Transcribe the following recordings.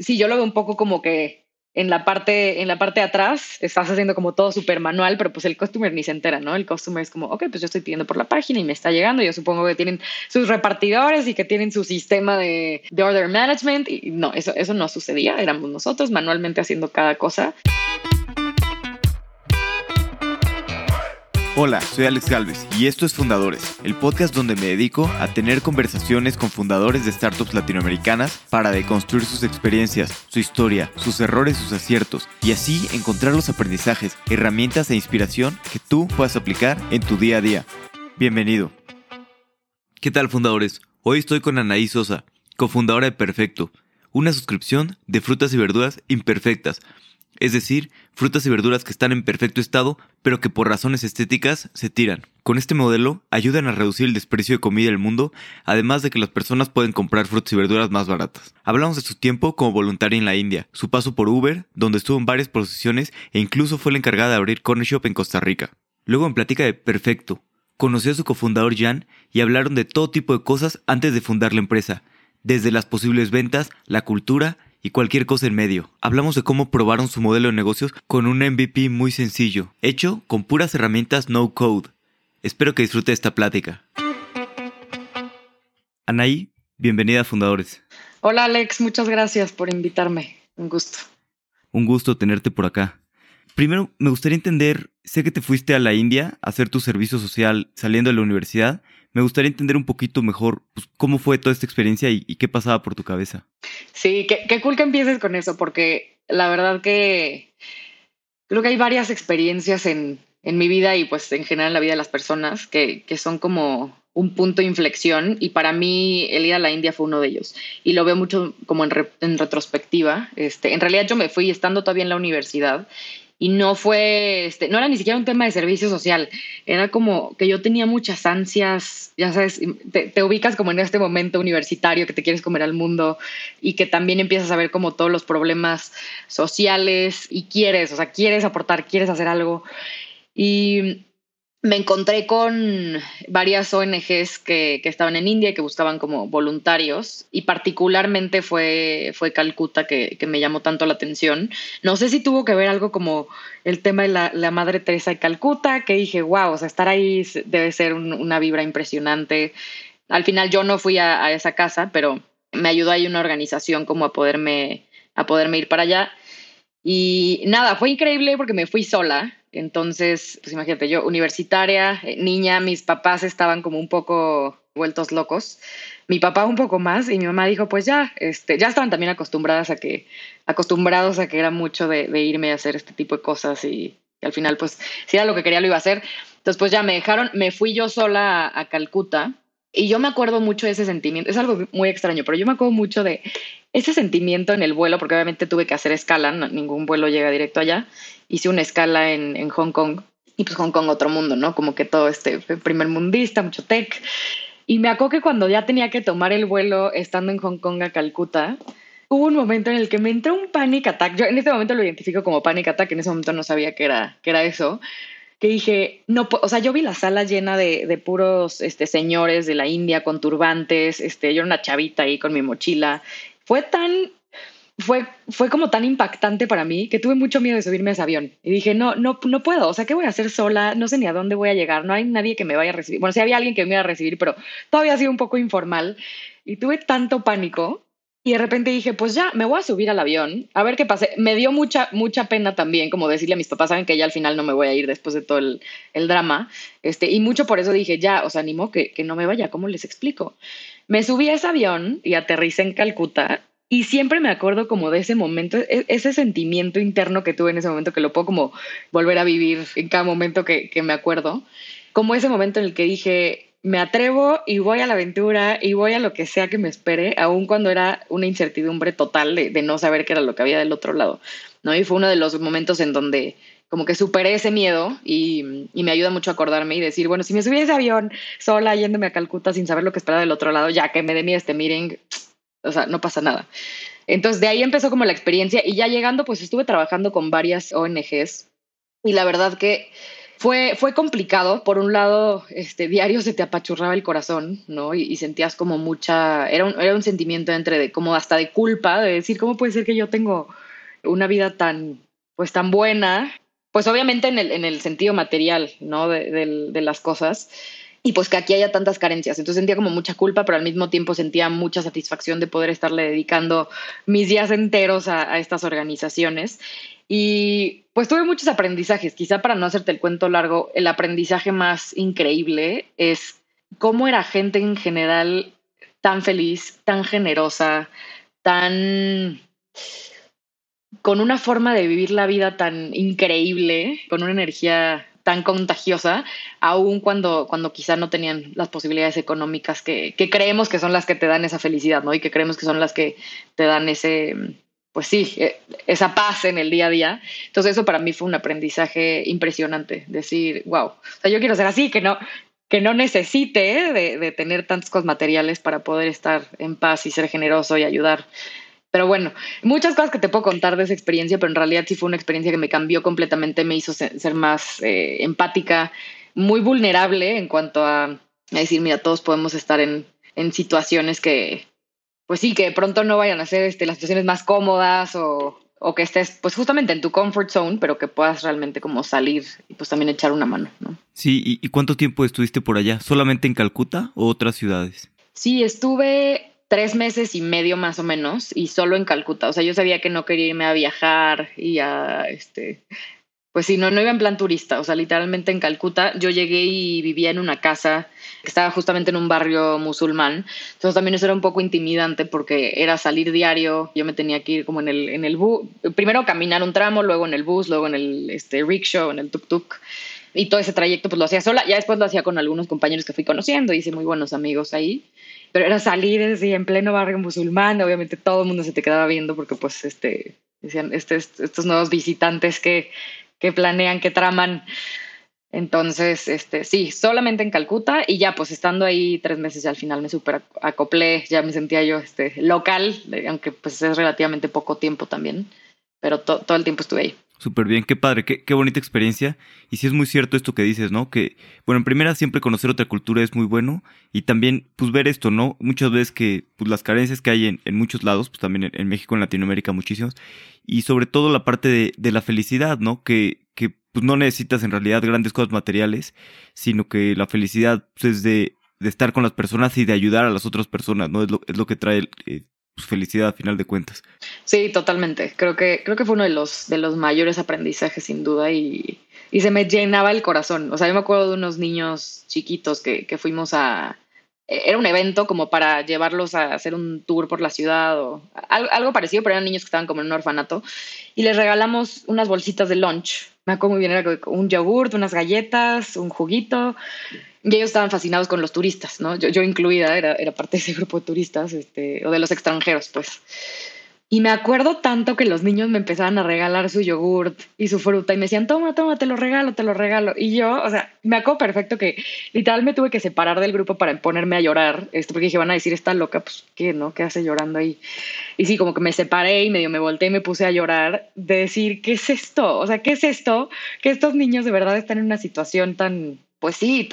sí, yo lo veo un poco como que en la parte de atrás estás haciendo como todo súper manual, pero pues el customer ni se entera, ¿no? El customer es como, ok, pues yo estoy pidiendo por la página y me está llegando. Yo supongo que tienen sus repartidores y que tienen su sistema de order management. Y no, eso no sucedía. Éramos nosotros manualmente haciendo cada cosa. Hola, soy Alex Gálvez y esto es Fundadores, el podcast donde me dedico a tener conversaciones con fundadores de startups latinoamericanas para deconstruir sus experiencias, su historia, sus errores, sus aciertos y así encontrar los aprendizajes, herramientas e inspiración que tú puedas aplicar en tu día a día. Bienvenido. ¿Qué tal, fundadores? Hoy estoy con Anahí Sosa, cofundadora de Perfecto, una suscripción de frutas y verduras imperfectas. Es decir, frutas y verduras que están en perfecto estado, pero que por razones estéticas se tiran. Con este modelo ayudan a reducir el desperdicio de comida del mundo, además de que las personas pueden comprar frutas y verduras más baratas. Hablamos de su tiempo como voluntaria en la India, su paso por Uber, donde estuvo en varias posiciones e incluso fue la encargada de abrir Cornershop en Costa Rica. Luego en plática de Perfecto, conoció a su cofundador Jan y hablaron de todo tipo de cosas antes de fundar la empresa, desde las posibles ventas, la cultura y cualquier cosa en medio. Hablamos de cómo probaron su modelo de negocios con un MVP muy sencillo, hecho con puras herramientas no code. Espero que disfrute esta plática. Anahí, bienvenida a Fundadores. Hola Alex, muchas gracias por invitarme. Un gusto. Un gusto tenerte por acá. Primero, me gustaría entender, sé que te fuiste a la India a hacer tu servicio social saliendo de la universidad. Me gustaría entender un poquito mejor pues, cómo fue toda esta experiencia y qué pasaba por tu cabeza. Sí, qué cool que empieces con eso, porque la verdad que creo que hay varias experiencias en mi vida y pues en general en la vida de las personas que son como un punto de inflexión, y para mí el ir a la India fue uno de ellos y lo veo mucho como en retrospectiva. En realidad yo me fui estando todavía en la universidad. Y no fue, no era ni siquiera un tema de servicio social. Era como que yo tenía muchas ansias, ya sabes, te ubicas como en este momento universitario que te quieres comer al mundo y que también empiezas a ver como todos los problemas sociales y quieres aportar, quieres hacer algo. Y me encontré con varias ONGs que estaban en India y que buscaban como voluntarios, y particularmente fue Calcuta que me llamó tanto la atención. No sé si tuvo que ver algo como el tema de la Madre Teresa de Calcuta, que dije, wow, o sea, estar ahí debe ser una vibra impresionante. Al final yo no fui a esa casa, pero me ayudó ahí una organización como a poderme ir para allá. Y nada, fue increíble porque me fui sola. Entonces, pues imagínate, yo universitaria, niña, mis papás estaban como un poco vueltos locos. Mi papá un poco más y mi mamá dijo, pues ya, ya estaban también acostumbrados a que era mucho de irme a hacer este tipo de cosas y al final pues si era lo que quería lo iba a hacer. Entonces pues ya me dejaron, me fui yo sola a Calcuta. Y yo me acuerdo mucho de ese sentimiento, es algo muy extraño, pero yo me acuerdo mucho de ese sentimiento en el vuelo, porque obviamente tuve que hacer escala, no, ningún vuelo llega directo allá. Hice una escala en Hong Kong, y pues Hong Kong otro mundo, ¿no? Como que todo primer mundista, mucho tech. Y me acuerdo que cuando ya tenía que tomar el vuelo estando en Hong Kong a Calcuta, hubo un momento en el que me entró un panic attack. Yo en este momento lo identifico como panic attack, en ese momento no sabía qué era eso. Que dije, no, o sea, yo vi la sala llena de puros señores de la India con turbantes, yo era una chavita ahí con mi mochila. Fue como tan impactante para mí que tuve mucho miedo de subirme a ese avión. Y dije, no puedo, o sea, ¿qué voy a hacer sola? No sé ni a dónde voy a llegar, no hay nadie que me vaya a recibir. Bueno, sí había alguien que me iba a recibir, pero todavía ha sido un poco informal. Y tuve tanto pánico. Y de repente dije, pues ya, me voy a subir al avión, a ver qué pasa. Me dio mucha pena también, como decirle a mis papás, saben que ya al final no me voy a ir después de todo el drama. Y mucho por eso dije, ya, os animo que no me vaya, ¿cómo les explico? Me subí a ese avión y aterricé en Calcuta. Y siempre me acuerdo como de ese momento, ese sentimiento interno que tuve en ese momento, que lo puedo como volver a vivir en cada momento que me acuerdo. Como ese momento en el que dije, me atrevo y voy a la aventura y voy a lo que sea que me espere, aun cuando era una incertidumbre total de no saber qué era lo que había del otro lado, ¿no? Y fue uno de los momentos en donde como que superé ese miedo y me ayuda mucho a acordarme y decir, bueno, si me subí a ese avión sola yéndome a Calcuta sin saber lo que esperaba del otro lado, ya que me den este meeting, o sea, no pasa nada. Entonces de ahí empezó como la experiencia y ya llegando pues estuve trabajando con varias ONGs y la verdad que Fue complicado. Por un lado, diario se te apachurraba el corazón, ¿no? Y sentías como mucha... Era un sentimiento como hasta de culpa, de decir, ¿cómo puede ser que yo tengo una vida tan buena? Pues obviamente en el sentido material, ¿no? De las cosas. Y pues que aquí haya tantas carencias. Entonces sentía como mucha culpa, pero al mismo tiempo sentía mucha satisfacción de poder estarle dedicando mis días enteros a estas organizaciones. Y pues tuve muchos aprendizajes. Quizá para no hacerte el cuento largo, el aprendizaje más increíble es cómo era gente en general tan feliz, tan generosa, con una forma de vivir la vida tan increíble, con una energía tan contagiosa, aun cuando quizá no tenían las posibilidades económicas que creemos que son las que te dan esa felicidad, ¿no? Y que creemos que son las que te dan esa paz en el día a día. Entonces eso para mí fue un aprendizaje impresionante, decir, wow, o sea, yo quiero ser así, que no necesite de tener tantas cosas materiales para poder estar en paz y ser generoso y ayudar. Pero bueno, muchas cosas que te puedo contar de esa experiencia, pero en realidad sí fue una experiencia que me cambió completamente, me hizo ser más empática, muy vulnerable en cuanto a decir, mira, todos podemos estar en situaciones que, pues sí, que de pronto no vayan a ser las situaciones más cómodas o que estés pues justamente en tu comfort zone, pero que puedas realmente como salir y pues también echar una mano, ¿no? Sí, ¿y cuánto tiempo estuviste por allá? ¿Solamente en Calcuta o otras ciudades? Sí, estuve 3 meses y medio más o menos y solo en Calcuta. O sea, yo sabía que no quería irme a viajar y pues sí, no iba en plan turista. O sea, literalmente en Calcuta yo llegué y vivía en una casa que estaba justamente en un barrio musulmán. Entonces también eso era un poco intimidante porque era salir diario. Yo me tenía que ir como en el bus. Primero caminar un tramo, luego en el bus, luego en el rickshaw, en el tuk-tuk. Y todo ese trayecto pues lo hacía sola. Ya después lo hacía con algunos compañeros que fui conociendo. Hice muy buenos amigos ahí. Pero era salir así en pleno barrio musulmán. Obviamente todo el mundo se te quedaba viendo porque pues decían estos nuevos visitantes que planean, que traman. Entonces, sí, solamente en Calcuta y ya pues estando ahí 3 meses ya al final me súper acoplé. Ya me sentía yo local, aunque pues es relativamente poco tiempo también. Pero todo el tiempo estuve ahí. Súper bien, qué padre, qué bonita experiencia. Y sí es muy cierto esto que dices, ¿no? Que, bueno, en primera siempre conocer otra cultura es muy bueno y también, pues, ver esto, ¿no? Muchas veces que pues, las carencias que hay en muchos lados, pues también en México, en Latinoamérica, muchísimos. Y sobre todo la parte de la felicidad, ¿no? Que pues, no necesitas en realidad grandes cosas materiales, sino que la felicidad pues, es de estar con las personas y de ayudar a las otras personas, ¿no? Es lo que trae felicidad a final de cuentas. Sí, totalmente. Creo que fue uno de los mayores aprendizajes sin duda y se me llenaba el corazón. O sea, yo me acuerdo de unos niños chiquitos que fuimos era un evento como para llevarlos a hacer un tour por la ciudad o algo parecido, pero eran niños que estaban como en un orfanato y les regalamos unas bolsitas de lunch. Me acuerdo muy bien, era un yogurt, unas galletas, un juguito. Y ellos estaban fascinados con los turistas, ¿no? Yo incluida, era parte de ese grupo de turistas, o de los extranjeros, pues. Y me acuerdo tanto que los niños me empezaban a regalar su yogurt y su fruta y me decían, toma, te lo regalo. Y yo, o sea, me acuerdo perfecto que literal me tuve que separar del grupo para ponerme a llorar, porque dije, van a decir, está loca, pues, ¿qué, no? ¿Qué hace llorando ahí? Y sí, como que me separé y medio me volteé y me puse a llorar de decir, ¿qué es esto? O sea, ¿qué es esto? Que estos niños de verdad están en una situación tan... Pues sí,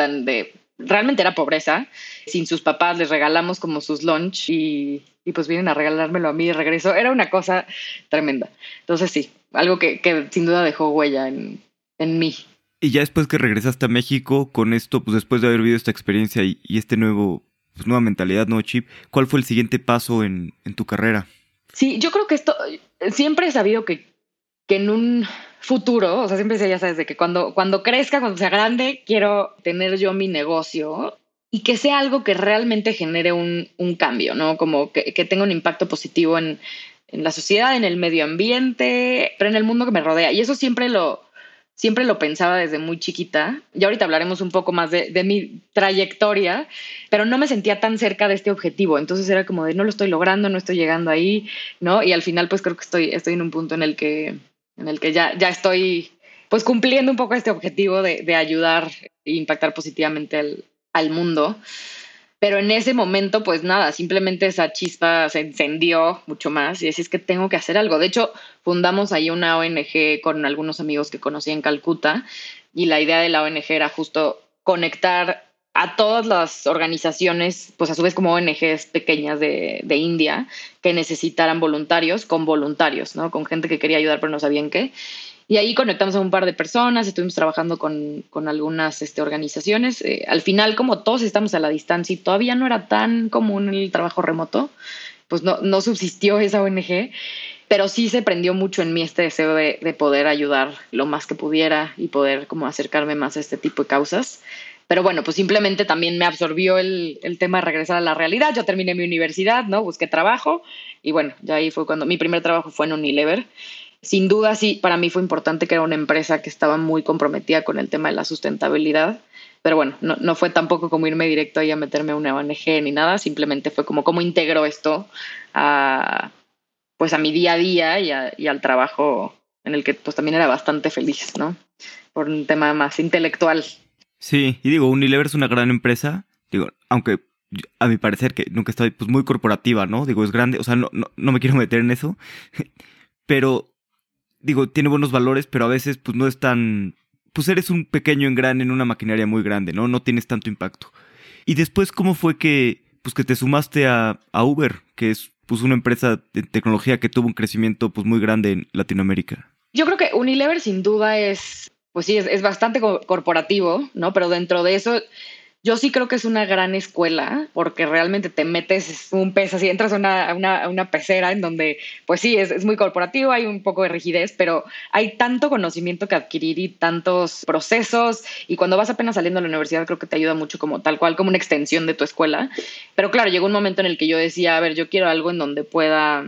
realmente era pobreza. Sin sus papás les regalamos como sus lunch y pues vienen a regalármelo a mí de regreso. Era una cosa tremenda. Entonces sí, algo que sin duda dejó huella en mí. Y ya después que regresaste a México con esto, pues después de haber vivido esta experiencia y nueva mentalidad, nuevo chip, ¿cuál fue el siguiente paso en tu carrera? Sí, yo creo que esto siempre he sabido que en un futuro, o sea, siempre ya sabes de que cuando crezca, cuando sea grande, quiero tener yo mi negocio y que sea algo que realmente genere un cambio, ¿no? Como que tenga un impacto positivo en la sociedad, en el medio ambiente, pero en el mundo que me rodea. Y eso siempre lo pensaba desde muy chiquita. Ya ahorita hablaremos un poco más de mi trayectoria, pero no me sentía tan cerca de este objetivo. Entonces era como de no lo estoy logrando, no estoy llegando ahí, ¿no? Y al final pues creo que estoy en un punto en el que ya estoy pues cumpliendo un poco este objetivo de ayudar e impactar positivamente al mundo. Pero en ese momento, pues nada, simplemente esa chispa se encendió mucho más y así es que tengo que hacer algo. De hecho, fundamos ahí una ONG con algunos amigos que conocí en Calcuta y la idea de la ONG era justo conectar a todas las organizaciones, pues a su vez como ONGs pequeñas de India, que necesitaran voluntarios, ¿no? Con gente que quería ayudar pero no sabían qué. Y ahí conectamos a un par de personas, estuvimos trabajando con algunas organizaciones. Al final, como todos estamos a la distancia y todavía no era tan común el trabajo remoto, pues no subsistió esa ONG, pero sí se prendió mucho en mí este deseo de poder ayudar lo más que pudiera y poder como acercarme más a este tipo de causas. Pero bueno, pues simplemente también me absorbió el tema de regresar a la realidad. Yo terminé mi universidad, ¿no? Busqué trabajo y bueno, ya ahí fue cuando mi primer trabajo fue en Unilever. Sin duda, sí, para mí fue importante que era una empresa que estaba muy comprometida con el tema de la sustentabilidad. Pero bueno, no fue tampoco como irme directo ahí a meterme a una ONG ni nada. Simplemente fue como cómo integro esto a mi día a día y al trabajo en el que pues también era bastante feliz, ¿no? Por un tema más intelectual. Sí, y digo, Unilever es una gran empresa. Digo, aunque a mi parecer que nunca estoy pues muy corporativa, ¿no? Digo, es grande, o sea, no me quiero meter en eso. Pero... digo, tiene buenos valores, pero a veces pues no es tan... pues eres un pequeño engrane en una maquinaria muy grande, ¿no? No tienes tanto impacto. Y después, ¿cómo fue que te sumaste a Uber, que es pues una empresa de tecnología que tuvo un crecimiento pues muy grande en Latinoamérica? Yo creo que Unilever sin duda es... pues sí, es bastante corporativo, ¿no? Pero dentro de eso... yo sí creo que es una gran escuela porque realmente te metes un pez así, entras a una pecera en donde, pues sí, es muy corporativo, hay un poco de rigidez, pero hay tanto conocimiento que adquirir y tantos procesos. Y cuando vas apenas saliendo de la universidad creo que te ayuda mucho como tal cual, como una extensión de tu escuela. Pero claro, llegó un momento en el que yo decía, a ver, yo quiero algo en donde pueda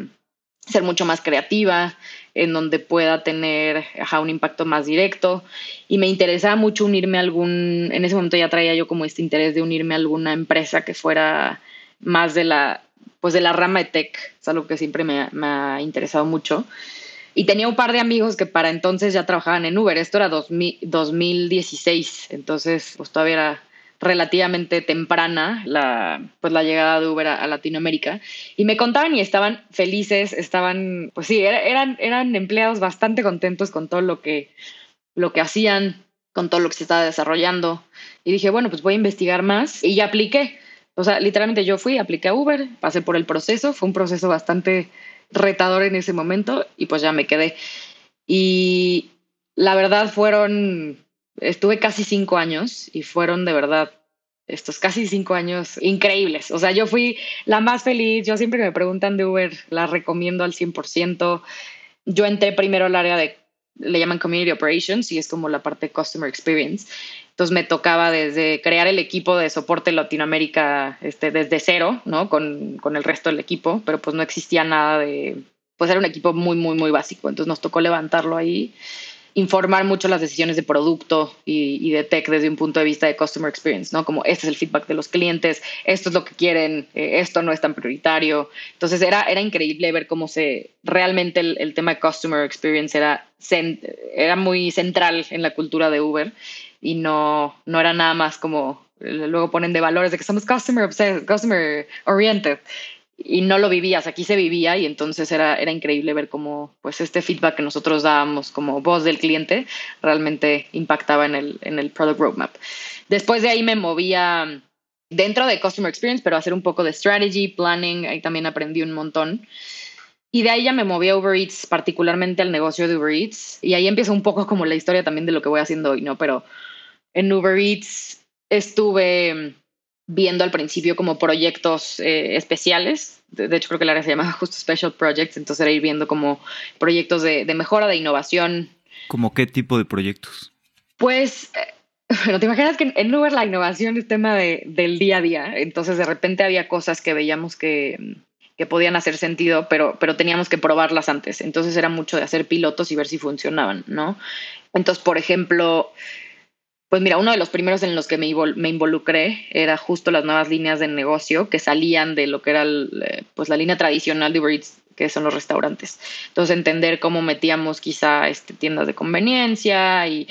ser mucho más creativa, en donde pueda tener un impacto más directo. Y me interesaba mucho unirme a en ese momento ya traía yo como este interés de unirme a alguna empresa que fuera más de la rama de tech. Es algo que siempre me ha interesado mucho. Y tenía un par de amigos que para entonces ya trabajaban en Uber. Esto era 2016. Entonces, pues todavía era relativamente temprana la llegada de Uber a Latinoamérica, y me contaban y estaban felices, pues sí, eran empleados bastante contentos con todo lo que hacían, con todo lo que se estaba desarrollando. Y dije, bueno, pues voy a investigar más, y ya apliqué. O sea, literalmente yo apliqué a Uber, pasé por el proceso, fue un proceso bastante retador en ese momento, y pues ya me quedé. Y la verdad estuve casi 5 años y fueron de verdad estos casi 5 años increíbles. O sea, yo fui la más feliz. Yo siempre que me preguntan de Uber, la recomiendo al 100%. Yo entré primero al área le llaman Community Operations, y es como la parte de Customer Experience. Entonces me tocaba desde crear el equipo de soporte Latinoamérica desde cero, ¿no? Con el resto del equipo, pero pues no existía nada pues era un equipo muy, muy, muy básico. Entonces nos tocó levantarlo ahí, informar mucho las decisiones de producto y de tech desde un punto de vista de customer experience, ¿no? Como este es el feedback de los clientes, esto es lo que quieren, esto no es tan prioritario. Entonces era increíble ver cómo realmente el tema de customer experience era muy central en la cultura de Uber, y no era nada más como luego ponen de valores de que somos customer obsessed, customer oriented. Y no lo vivías, aquí se vivía, y entonces era increíble ver cómo pues este feedback que nosotros dábamos como voz del cliente realmente impactaba en el product roadmap. Después de ahí me movía dentro de Customer Experience, pero hacer un poco de strategy, planning, ahí también aprendí un montón. Y de ahí ya me moví a Uber Eats, particularmente al negocio de Uber Eats, y ahí empieza un poco como la historia también de lo que voy haciendo hoy, ¿no? Pero en Uber Eats estuve viendo al principio como proyectos especiales. De hecho, creo que el área se llamaba justo Special Projects. Entonces era ir viendo como proyectos de mejora, de innovación. ¿Cómo qué tipo de proyectos? Pues, bueno, te imaginas que en Uber la innovación es tema del día a día. Entonces de repente había cosas que veíamos que podían hacer sentido, pero teníamos que probarlas antes. Entonces era mucho de hacer pilotos y ver si funcionaban, ¿no? Entonces, por ejemplo... pues mira, uno de los primeros en los que me involucré era justo las nuevas líneas de negocio que salían de lo que era pues la línea tradicional de Uber Eats, que son los restaurantes. Entonces, entender cómo metíamos quizá tiendas de conveniencia y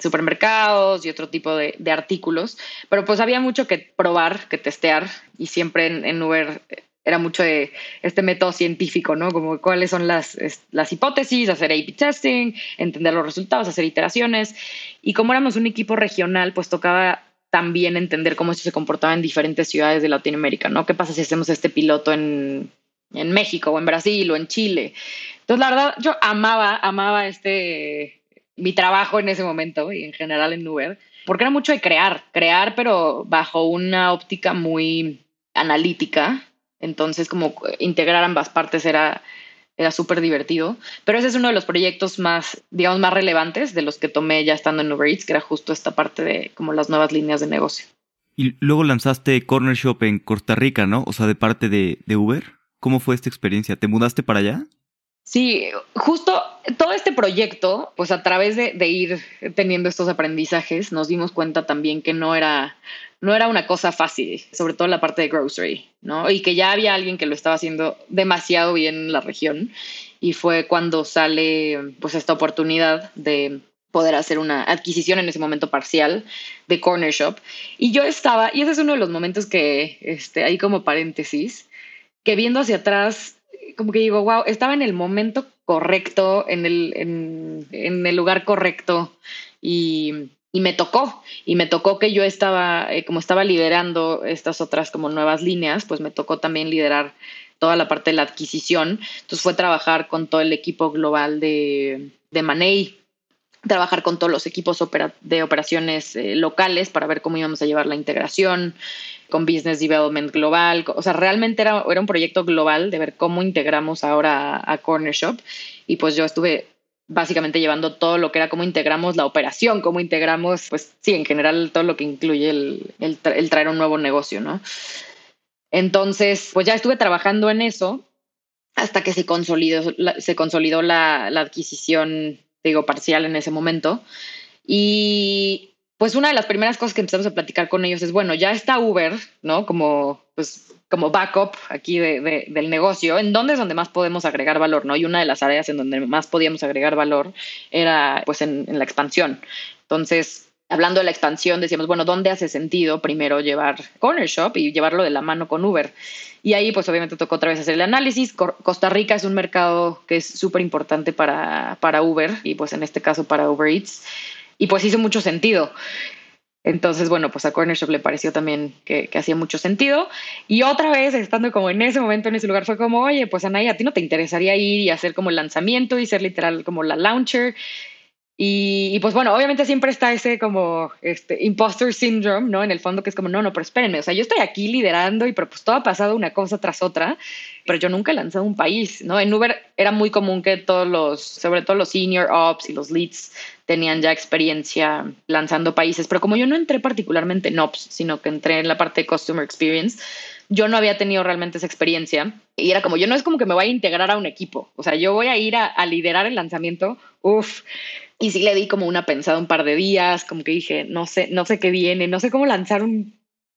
supermercados y otro tipo de artículos. Pero pues había mucho que probar, que testear, y siempre en Uber era mucho de este método científico, ¿no? Como cuáles son las hipótesis, hacer A/B testing, entender los resultados, hacer iteraciones. Y como éramos un equipo regional, pues tocaba también entender cómo eso se comportaba en diferentes ciudades de Latinoamérica, ¿no? ¿Qué pasa si hacemos este piloto en México o en Brasil o en Chile? Entonces, la verdad, yo amaba mi trabajo en ese momento y en general en Uber, porque era mucho de crear, pero bajo una óptica muy analítica. Entonces, como integrar ambas partes era súper divertido. Pero ese es uno de los proyectos más, digamos, más relevantes de los que tomé ya estando en Uber Eats, que era justo esta parte de como las nuevas líneas de negocio. Y luego lanzaste Cornershop en Costa Rica, ¿no? O sea, de parte de Uber. ¿Cómo fue esta experiencia? ¿Te mudaste para allá? Sí, justo todo este proyecto, pues a través de ir teniendo estos aprendizajes, nos dimos cuenta también que no era una cosa fácil, sobre todo la parte de grocery, ¿no? Y que ya había alguien que lo estaba haciendo demasiado bien en la región. Y fue cuando sale pues esta oportunidad de poder hacer una adquisición en ese momento parcial de Cornershop. Y yo estaba, y ese es uno de los momentos que, ahí como paréntesis, que viendo hacia atrás, como que digo, wow, estaba en el momento correcto, en el lugar correcto y me tocó que yo estaba liderando estas otras como nuevas líneas, pues me tocó también liderar toda la parte de la adquisición. Entonces fue trabajar con todo el equipo global de Manei, trabajar con todos los equipos de operaciones locales para ver cómo íbamos a llevar la integración, con Business Development global. O sea, realmente era un proyecto global de ver cómo integramos ahora a Cornershop. Y pues yo estuve básicamente llevando todo lo que era cómo integramos la operación, cómo integramos, pues sí, en general todo lo que incluye el traer un nuevo negocio, ¿no? Entonces, pues ya estuve trabajando en eso hasta que se consolidó la adquisición, digo, parcial en ese momento. Y pues una de las primeras cosas que empezamos a platicar con ellos es, bueno, ya está Uber, ¿no? Como backup aquí del negocio, en dónde es donde más podemos agregar valor, ¿no? Y una de las áreas en donde más podíamos agregar valor era pues en la expansión. Entonces, hablando de la expansión, decíamos, bueno, ¿dónde hace sentido primero llevar Cornershop y llevarlo de la mano con Uber? Y ahí, pues, obviamente tocó otra vez hacer el análisis. Costa Rica es un mercado que es súper importante para Uber y, pues, en este caso para Uber Eats. Y, pues, hizo mucho sentido. Entonces, bueno, pues a Cornershop le pareció también que hacía mucho sentido. Y otra vez, estando como en ese momento, en ese lugar, fue como, oye, pues, Anahí, ¿a ti no te interesaría ir y hacer como el lanzamiento y ser literal como la launcher? Y pues bueno, obviamente siempre está ese como imposter syndrome, ¿no? En el fondo, que es como, no, pero espérenme, o sea, yo estoy aquí liderando y pero pues todo ha pasado una cosa tras otra, pero yo nunca he lanzado un país, ¿no? En Uber era muy común que sobre todo los senior ops y los leads tenían ya experiencia lanzando países, pero como yo no entré particularmente en ops, sino que entré en la parte de customer experience, yo no había tenido realmente esa experiencia y era como, yo no es como que me voy a integrar a un equipo, o sea, yo voy a ir a liderar el lanzamiento, Y sí le di como una pensada un par de días, como que dije, no sé qué viene, no sé cómo lanzar un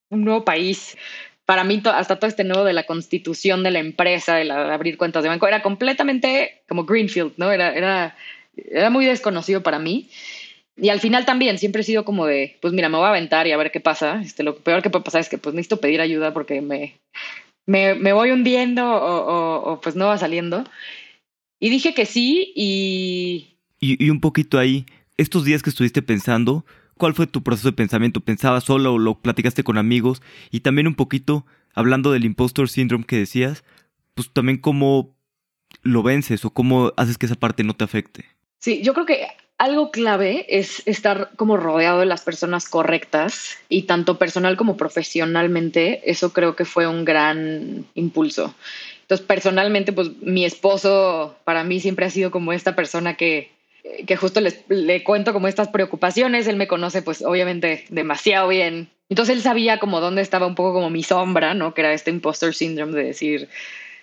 nuevo país. Para mí, hasta todo este nuevo de la constitución de la empresa, de abrir cuentas de banco, era completamente como Greenfield, ¿no? Era muy desconocido para mí. Y al final también siempre he sido como de, pues mira, me voy a aventar y a ver qué pasa. Lo peor que puede pasar es que pues necesito pedir ayuda porque me voy hundiendo o pues no va saliendo. Y dije que sí Y un poquito ahí, estos días que estuviste pensando, ¿cuál fue tu proceso de pensamiento? ¿Pensabas sola o lo platicaste con amigos? Y también un poquito, hablando del impostor syndrome que decías, pues también cómo lo vences o cómo haces que esa parte no te afecte. Sí, yo creo que algo clave es estar como rodeado de las personas correctas y tanto personal como profesionalmente, eso creo que fue un gran impulso. Entonces, personalmente, pues mi esposo para mí siempre ha sido como esta persona que justo le cuento como estas preocupaciones. Él me conoce pues obviamente demasiado bien. Entonces él sabía como dónde estaba un poco como mi sombra, ¿no? Que era este imposter syndrome de decir,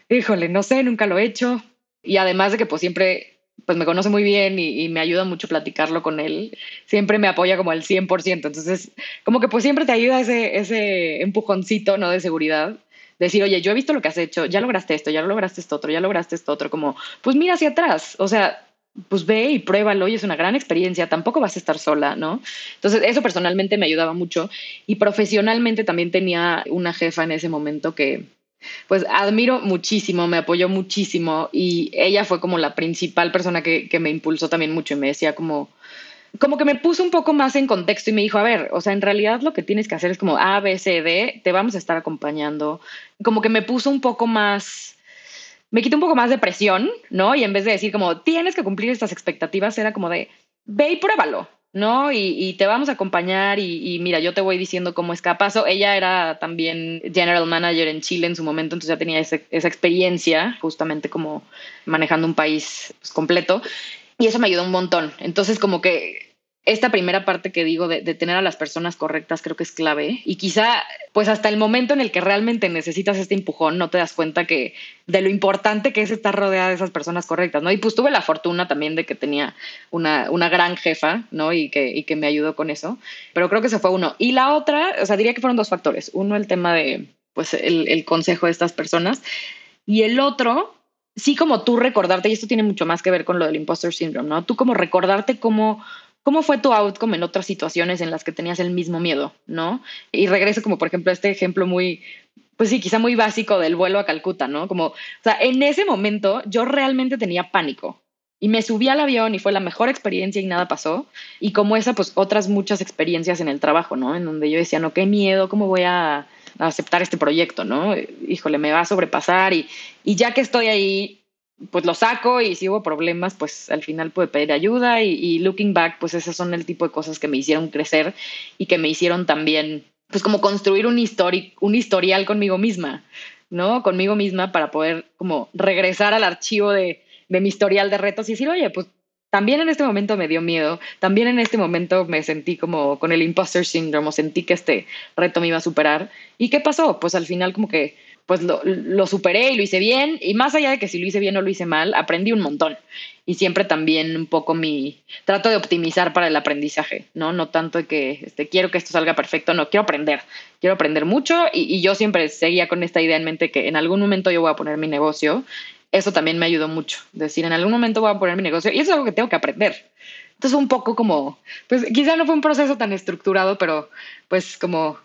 híjole, no sé, nunca lo he hecho. Y además de que pues siempre pues me conoce muy bien y me ayuda mucho platicarlo con él. Siempre me apoya como al 100%. Entonces como que pues siempre te ayuda ese empujoncito, ¿no? De seguridad. Decir, oye, yo he visto lo que has hecho, ya lograste esto, ya lograste esto otro, ya lograste esto otro. Como, pues mira hacia atrás. O sea, pues ve y pruébalo y es una gran experiencia, tampoco vas a estar sola, ¿no? Entonces eso personalmente me ayudaba mucho y profesionalmente también tenía una jefa en ese momento que pues admiro muchísimo, me apoyó muchísimo y ella fue como la principal persona que me impulsó también mucho y me decía como que me puso un poco más en contexto y me dijo, a ver, o sea, en realidad lo que tienes que hacer es como A, B, C, D, te vamos a estar acompañando. Como que me puso un poco más, me quitó un poco más de presión, ¿no? Y en vez de decir como tienes que cumplir estas expectativas, era como de ve y pruébalo, ¿no? Y te vamos a acompañar y mira, yo te voy diciendo cómo es capaz. Ella era también general manager en Chile en su momento, entonces ya tenía esa experiencia justamente como manejando un país pues, completo y eso me ayudó un montón. Entonces como que esta primera parte que digo de tener a las personas correctas creo que es clave y quizá pues hasta el momento en el que realmente necesitas este empujón no te das cuenta que de lo importante que es estar rodeada de esas personas correctas, ¿no? Y pues tuve la fortuna también de que tenía una gran jefa, ¿no? Y que me ayudó con eso, pero creo que ese fue uno. Y la otra, o sea, diría que fueron dos factores. Uno, el tema de pues el consejo de estas personas y el otro, sí como tú recordarte, y esto tiene mucho más que ver con lo del imposter syndrome, ¿no? Tú como recordarte ¿Cómo fue tu outcome en otras situaciones en las que tenías el mismo miedo, ¿no? Y regreso como, por ejemplo, a este ejemplo muy, pues sí, quizá muy básico del vuelo a Calcuta, ¿no? Como, o sea, en ese momento yo realmente tenía pánico y me subí al avión y fue la mejor experiencia y nada pasó. Y como esa, pues otras muchas experiencias en el trabajo, ¿no? En donde yo decía, no, qué miedo, ¿cómo voy a aceptar este proyecto, no? Híjole, me va a sobrepasar y ya que estoy ahí, pues lo saco y si hubo problemas, pues al final pude pedir ayuda y looking back, pues esas son el tipo de cosas que me hicieron crecer y que me hicieron también, pues como construir un historial conmigo misma, ¿no? Conmigo misma para poder como regresar al archivo de mi historial de retos y decir, oye, pues también en este momento me dio miedo, también en este momento me sentí como con el imposter syndrome, o sentí que este reto me iba a superar. ¿Y qué pasó? Pues al final como que pues lo superé y lo hice bien. Y más allá de que si lo hice bien o lo hice mal, aprendí un montón. Y siempre también un poco trato de optimizar para el aprendizaje, ¿no? No tanto de que quiero que esto salga perfecto. No, quiero aprender mucho. Y yo siempre seguía con esta idea en mente que en algún momento yo voy a poner mi negocio. Eso también me ayudó mucho. Decir, en algún momento voy a poner mi negocio. Y eso es algo que tengo que aprender. Entonces un poco como, pues quizá no fue un proceso tan estructurado, pero pues como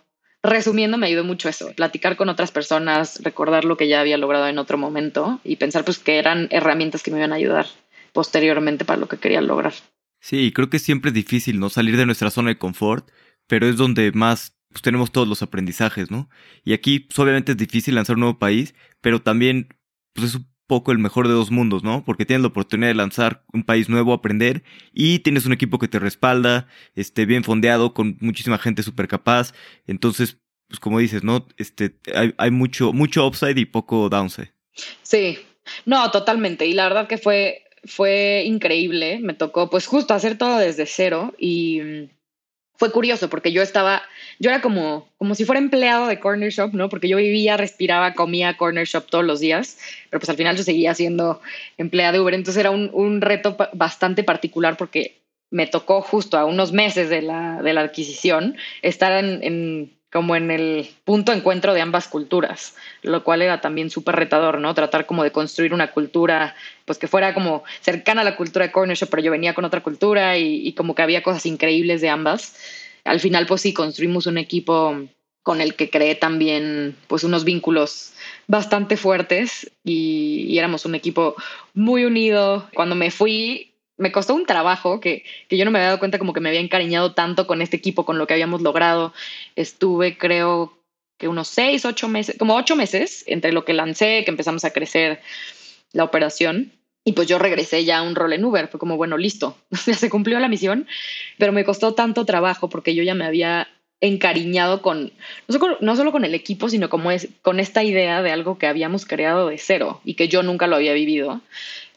resumiendo, me ayudó mucho eso, platicar con otras personas, recordar lo que ya había logrado en otro momento y pensar pues que eran herramientas que me iban a ayudar posteriormente para lo que quería lograr. Sí, creo que siempre es difícil, ¿no? Salir de nuestra zona de confort, pero es donde más pues, tenemos todos los aprendizajes, ¿no? Y aquí pues, obviamente es difícil lanzar un nuevo país, pero también pues, es un poco el mejor de dos mundos, ¿no? Porque tienes la oportunidad de lanzar un país nuevo, aprender, y tienes un equipo que te respalda, bien fondeado, con muchísima gente súper capaz. Entonces, pues como dices, ¿no? Hay mucho upside y poco downside. Sí, no, totalmente. Y la verdad que fue increíble. Me tocó, pues justo hacer todo desde cero y fue curioso porque yo era como si fuera empleado de Cornershop, ¿no? Porque yo vivía, respiraba, comía Cornershop todos los días, pero pues al final yo seguía siendo empleada de Uber. Entonces era un reto bastante particular porque me tocó justo a unos meses de la adquisición estar como en el punto de encuentro de ambas culturas, lo cual era también súper retador, ¿no? Tratar como de construir una cultura, pues que fuera como cercana a la cultura de Cornershop, pero yo venía con otra cultura y como que había cosas increíbles de ambas. Al final, pues sí, construimos un equipo con el que creé también pues unos vínculos bastante fuertes y éramos un equipo muy unido. Cuando me fui, me costó un trabajo que yo no me había dado cuenta como que me había encariñado tanto con este equipo, con lo que habíamos logrado. Estuve creo que unos 6, 8 meses, como 8 meses entre lo que lancé, que empezamos a crecer la operación. Y pues yo regresé ya a un rol en Uber. Fue como, bueno, listo, ya se cumplió la misión, pero me costó tanto trabajo porque yo ya me había encariñado con no solo con el equipo, sino con esta idea de algo que habíamos creado de cero y que yo nunca lo había vivido.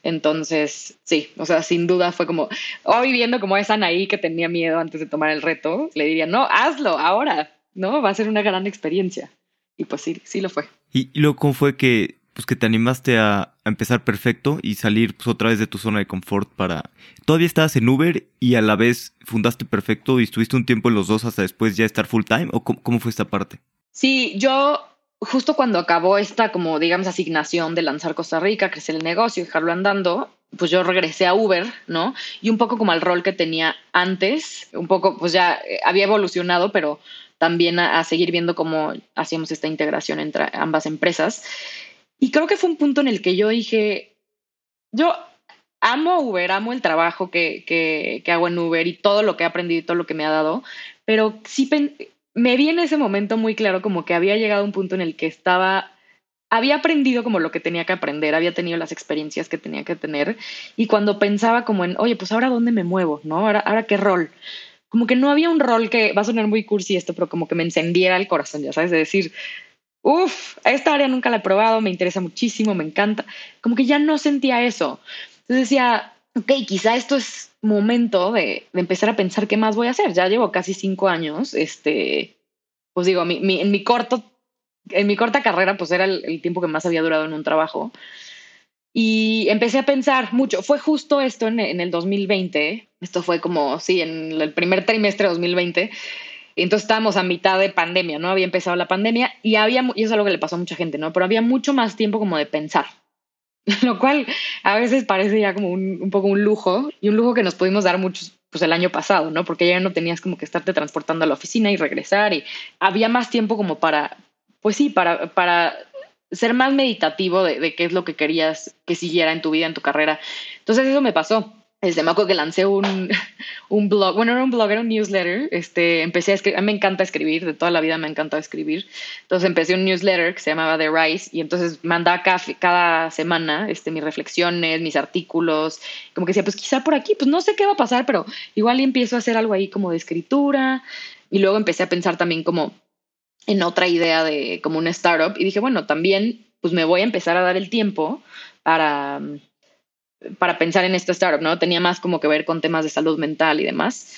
Entonces, sí, o sea, sin duda fue como, hoy viendo como es Anahí que tenía miedo antes de tomar el reto, le diría, no, hazlo ahora, ¿no? Va a ser una gran experiencia. Y pues sí, sí lo fue. ¿Y luego cómo fue que te animaste a empezar Perfecto y salir pues, otra vez de tu zona de confort para... Todavía estabas en Uber y a la vez fundaste Perfecto y estuviste un tiempo en los dos hasta después ya estar full time, ¿o cómo fue esta parte? Sí, yo... Justo cuando acabó esta, como digamos, asignación de lanzar Costa Rica, crecer el negocio y dejarlo andando, pues yo regresé a Uber, ¿no? Y un poco como al rol que tenía antes, un poco, pues ya había evolucionado, pero también a seguir viendo cómo hacíamos esta integración entre ambas empresas. Y creo que fue un punto en el que yo dije, yo amo Uber, amo el trabajo que hago en Uber y todo lo que he aprendido y todo lo que me ha dado, pero sí me vi en ese momento muy claro como que había llegado a un punto en el que había aprendido como lo que tenía que aprender, había tenido las experiencias que tenía que tener, y cuando pensaba como en, oye, pues ahora dónde me muevo, ¿no? Ahora qué rol. Como que no había un rol que, va a sonar muy cursi esto, pero como que me encendiera el corazón, ya sabes, de decir, uff, esta área nunca la he probado, me interesa muchísimo, me encanta. Como que ya no sentía eso. Entonces decía, ok, quizá esto es momento de empezar a pensar qué más voy a hacer. Ya llevo casi 5 años, pues digo, en mi corta carrera, pues era el tiempo que más había durado en un trabajo. Y empecé a pensar mucho. Fue justo esto en el 2020. Esto fue como, sí, en el primer trimestre de 2020. Entonces estábamos a mitad de pandemia, ¿no? Había empezado la pandemia y eso es algo que le pasó a mucha gente, ¿no? Pero había mucho más tiempo como de pensar, lo cual a veces parece ya como un poco un lujo, y un lujo que nos pudimos dar muchos pues el año pasado, ¿no? Porque ya no tenías como que estarte transportando a la oficina y regresar, y había más tiempo como para, pues sí, para ser más meditativo de qué es lo que querías que siguiera en tu vida, en tu carrera. Entonces eso me pasó. Me acuerdo que lancé un blog, bueno, era un blog, era un newsletter. Empecé a escribir, a mí me encanta escribir, de toda la vida me ha encantado escribir. Entonces empecé un newsletter que se llamaba The Rise, y entonces mandaba cada semana mis reflexiones, mis artículos, como que decía, pues quizá por aquí, pues no sé qué va a pasar, pero igual empiezo a hacer algo ahí como de escritura. Y luego empecé a pensar también como en otra idea de como una startup, y dije, bueno, también pues me voy a empezar a dar el tiempo para pensar en esta startup, ¿no? Tenía más como que ver con temas de salud mental y demás.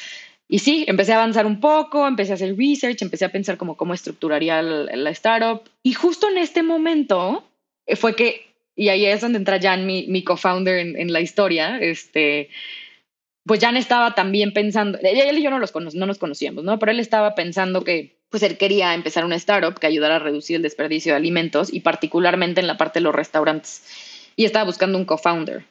Y sí, empecé a avanzar un poco, empecé a hacer research, empecé a pensar como cómo estructuraría la startup. Y justo en este momento fue que, y ahí es donde entra Jan, mi co-founder en la historia, pues Jan estaba también pensando, él y yo no nos conocíamos, ¿no? Pero él estaba pensando que pues él quería empezar una startup que ayudara a reducir el desperdicio de alimentos, y particularmente en la parte de los restaurantes. Y estaba buscando un co-founder.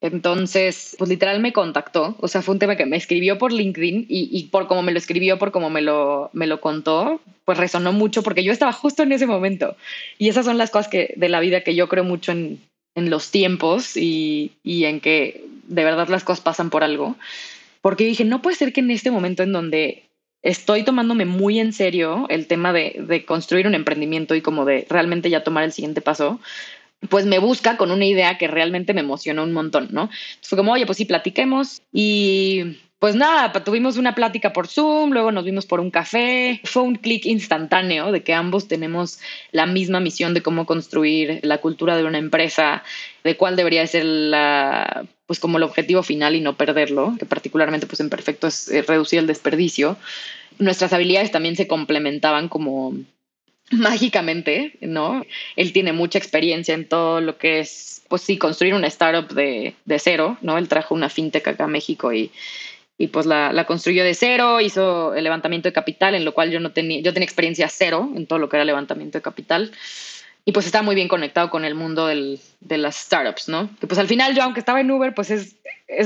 Entonces, pues literal me contactó. O sea, fue un tema que me escribió por LinkedIn, y por cómo me lo escribió, por cómo me lo contó, pues resonó mucho porque yo estaba justo en ese momento. Y esas son las cosas de la vida que yo creo mucho en los tiempos y en que de verdad las cosas pasan por algo. Porque dije, no puede ser que en este momento en donde estoy tomándome muy en serio el tema de construir un emprendimiento y como de realmente ya tomar el siguiente paso, pues me busca con una idea que realmente me emocionó un montón, ¿no? Entonces fue como, oye, pues sí, platiquemos. Y pues nada, tuvimos una plática por Zoom, luego nos vimos por un café. Fue un clic instantáneo de que ambos tenemos la misma misión de cómo construir la cultura de una empresa, de cuál debería ser pues como el objetivo final y no perderlo, que particularmente pues en Perfecto es reducir el desperdicio. Nuestras habilidades también se complementaban como mágicamente, ¿no? Él tiene mucha experiencia en todo lo que es, pues sí, construir una startup de cero, ¿no? Él trajo una fintech acá a México y pues la construyó de cero, hizo el levantamiento de capital, en lo cual yo tenía experiencia cero en todo lo que era levantamiento de capital. Y pues está muy bien conectado con el mundo de las startups, ¿no? Que pues al final yo, aunque estaba en Uber, pues es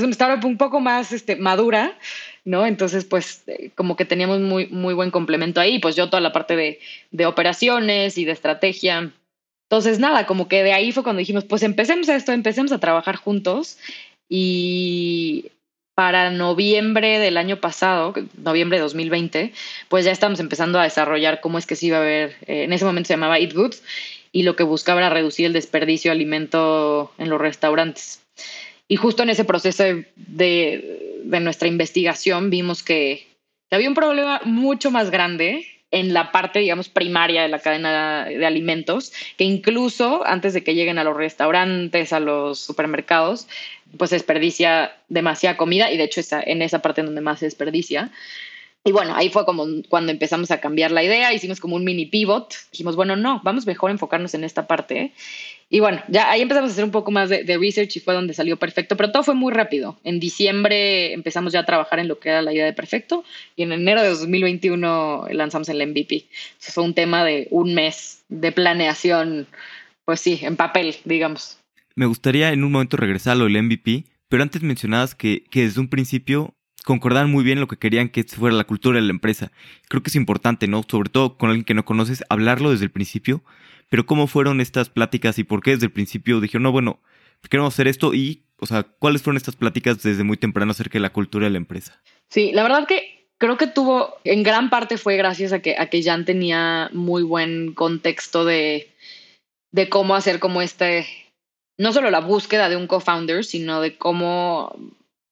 una startup un poco más madura, ¿no? Entonces, pues como que teníamos muy, muy buen complemento ahí. Pues yo toda la parte de operaciones y de estrategia. Entonces, nada, como que de ahí fue cuando dijimos, pues empecemos a trabajar juntos. Y para noviembre del año pasado, noviembre de 2020, pues ya estamos empezando a desarrollar cómo es que se iba a ver. En ese momento se llamaba Eat Good, y lo que buscaba era reducir el desperdicio de alimento en los restaurantes. Y justo en ese proceso de nuestra investigación vimos que había un problema mucho más grande en la parte, digamos, primaria de la cadena de alimentos, que incluso antes de que lleguen a los restaurantes, a los supermercados, pues se desperdicia demasiada comida, y de hecho está en esa parte donde más se desperdicia. Y bueno, ahí fue como cuando empezamos a cambiar la idea, hicimos como un mini pivot. Dijimos, bueno, no, vamos mejor a enfocarnos en esta parte. Y bueno, ya ahí empezamos a hacer un poco más de research, y fue donde salió Perfecto, pero todo fue muy rápido. En diciembre empezamos ya a trabajar en lo que era la idea de Perfecto, y en enero de 2021 lanzamos el MVP. Eso fue un tema de un mes de planeación, pues sí, en papel, digamos. Me gustaría en un momento regresar a lo del MVP, pero antes mencionabas que desde un principio concordaban muy bien lo que querían que fuera la cultura de la empresa. Creo que es importante, ¿no? Sobre todo con alguien que no conoces, hablarlo desde el principio. Pero ¿cómo fueron estas pláticas y por qué desde el principio dijeron, no, bueno, queremos hacer esto? Y, o sea, ¿cuáles fueron estas pláticas desde muy temprano acerca de la cultura de la empresa? Sí, la verdad que creo que tuvo, en gran parte fue gracias a que Jan tenía muy buen contexto de cómo hacer como no solo la búsqueda de un co-founder, sino de cómo,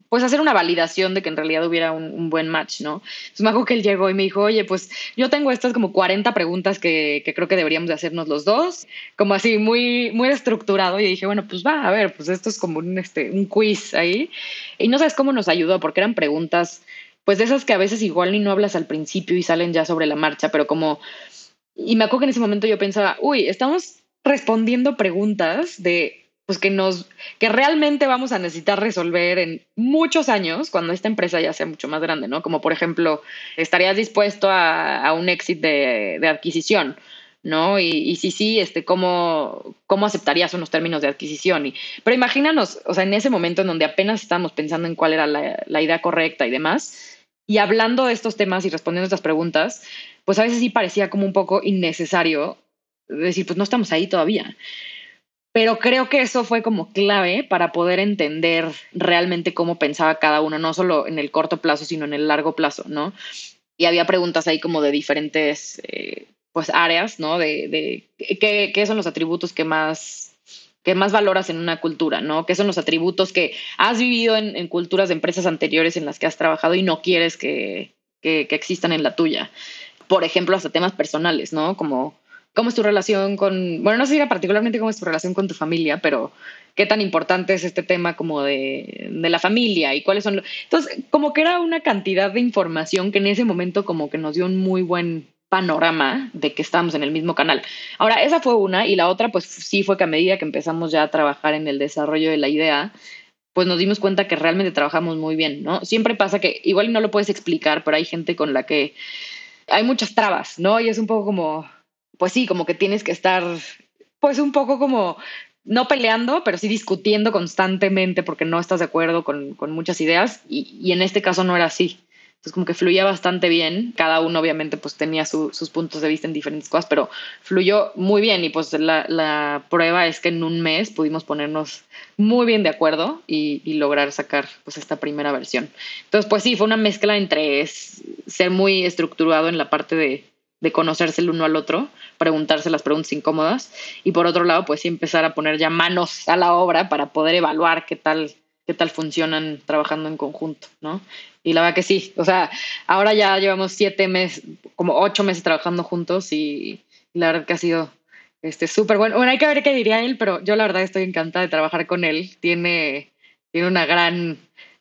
pues, hacer una validación de que en realidad hubiera un buen match, ¿no? Entonces me acuerdo que él llegó y me dijo, oye, pues yo tengo estas como 40 preguntas que creo que deberíamos de hacernos los dos, como así muy, muy estructurado. Y dije, bueno, pues va, a ver, pues esto es como un quiz ahí. Y no sabes cómo nos ayudó, porque eran preguntas, pues de esas que a veces igual ni no hablas al principio y salen ya sobre la marcha, pero como... Y me acuerdo que en ese momento yo pensaba, uy, estamos respondiendo preguntas de... pues que realmente vamos a necesitar resolver en muchos años cuando esta empresa ya sea mucho más grande, ¿no? Como, por ejemplo, ¿estarías dispuesto a un exit de adquisición, ¿no? Y si sí, ¿cómo aceptarías unos términos de adquisición? Pero imagínanos, o sea, en ese momento en donde apenas estábamos pensando en cuál era la idea correcta y demás, y hablando de estos temas y respondiendo estas preguntas, pues a veces sí parecía como un poco innecesario decir, pues no estamos ahí todavía. Pero creo que eso fue como clave para poder entender realmente cómo pensaba cada uno, no solo en el corto plazo, sino en el largo plazo, ¿no? Y había preguntas ahí como de diferentes pues áreas, ¿no? De qué son los atributos que más valoras en una cultura, ¿no? ¿Qué son los atributos que has vivido en culturas de empresas anteriores en las que has trabajado y no quieres que existan en la tuya? Por ejemplo, hasta temas personales, ¿no? Como... ¿cómo es tu relación con...? Bueno, no sé si era particularmente cómo es tu relación con tu familia, pero ¿qué tan importante es este tema como de la familia? ¿Y cuáles son...? Entonces, como que era una cantidad de información que en ese momento como que nos dio un muy buen panorama de que estábamos en el mismo canal. Ahora, esa fue una, y la otra pues sí fue que a medida que empezamos ya a trabajar en el desarrollo de la idea, pues nos dimos cuenta que realmente trabajamos muy bien, ¿no? Siempre pasa que igual no lo puedes explicar, pero hay gente con la que hay muchas trabas, ¿no? Y es un poco como... pues sí, como que tienes que estar pues un poco como no peleando, pero sí discutiendo constantemente porque no estás de acuerdo con muchas ideas y en este caso no era así. Entonces como que fluía bastante bien. Cada uno obviamente pues tenía sus puntos de vista en diferentes cosas, pero fluyó muy bien y pues la prueba es que en un mes pudimos ponernos muy bien de acuerdo y lograr sacar pues esta primera versión. Entonces pues sí, fue una mezcla entre ser muy estructurado en la parte de conocerse el uno al otro, preguntarse las preguntas incómodas y por otro lado pues sí empezar a poner ya manos a la obra para poder evaluar qué tal funcionan trabajando en conjunto, ¿no? Y la verdad que sí, o sea, ahora ya llevamos 7 meses, como 8 meses trabajando juntos y la verdad que ha sido súper bueno. Bueno, hay que ver qué diría él, pero yo la verdad estoy encantada de trabajar con él. Tiene una gran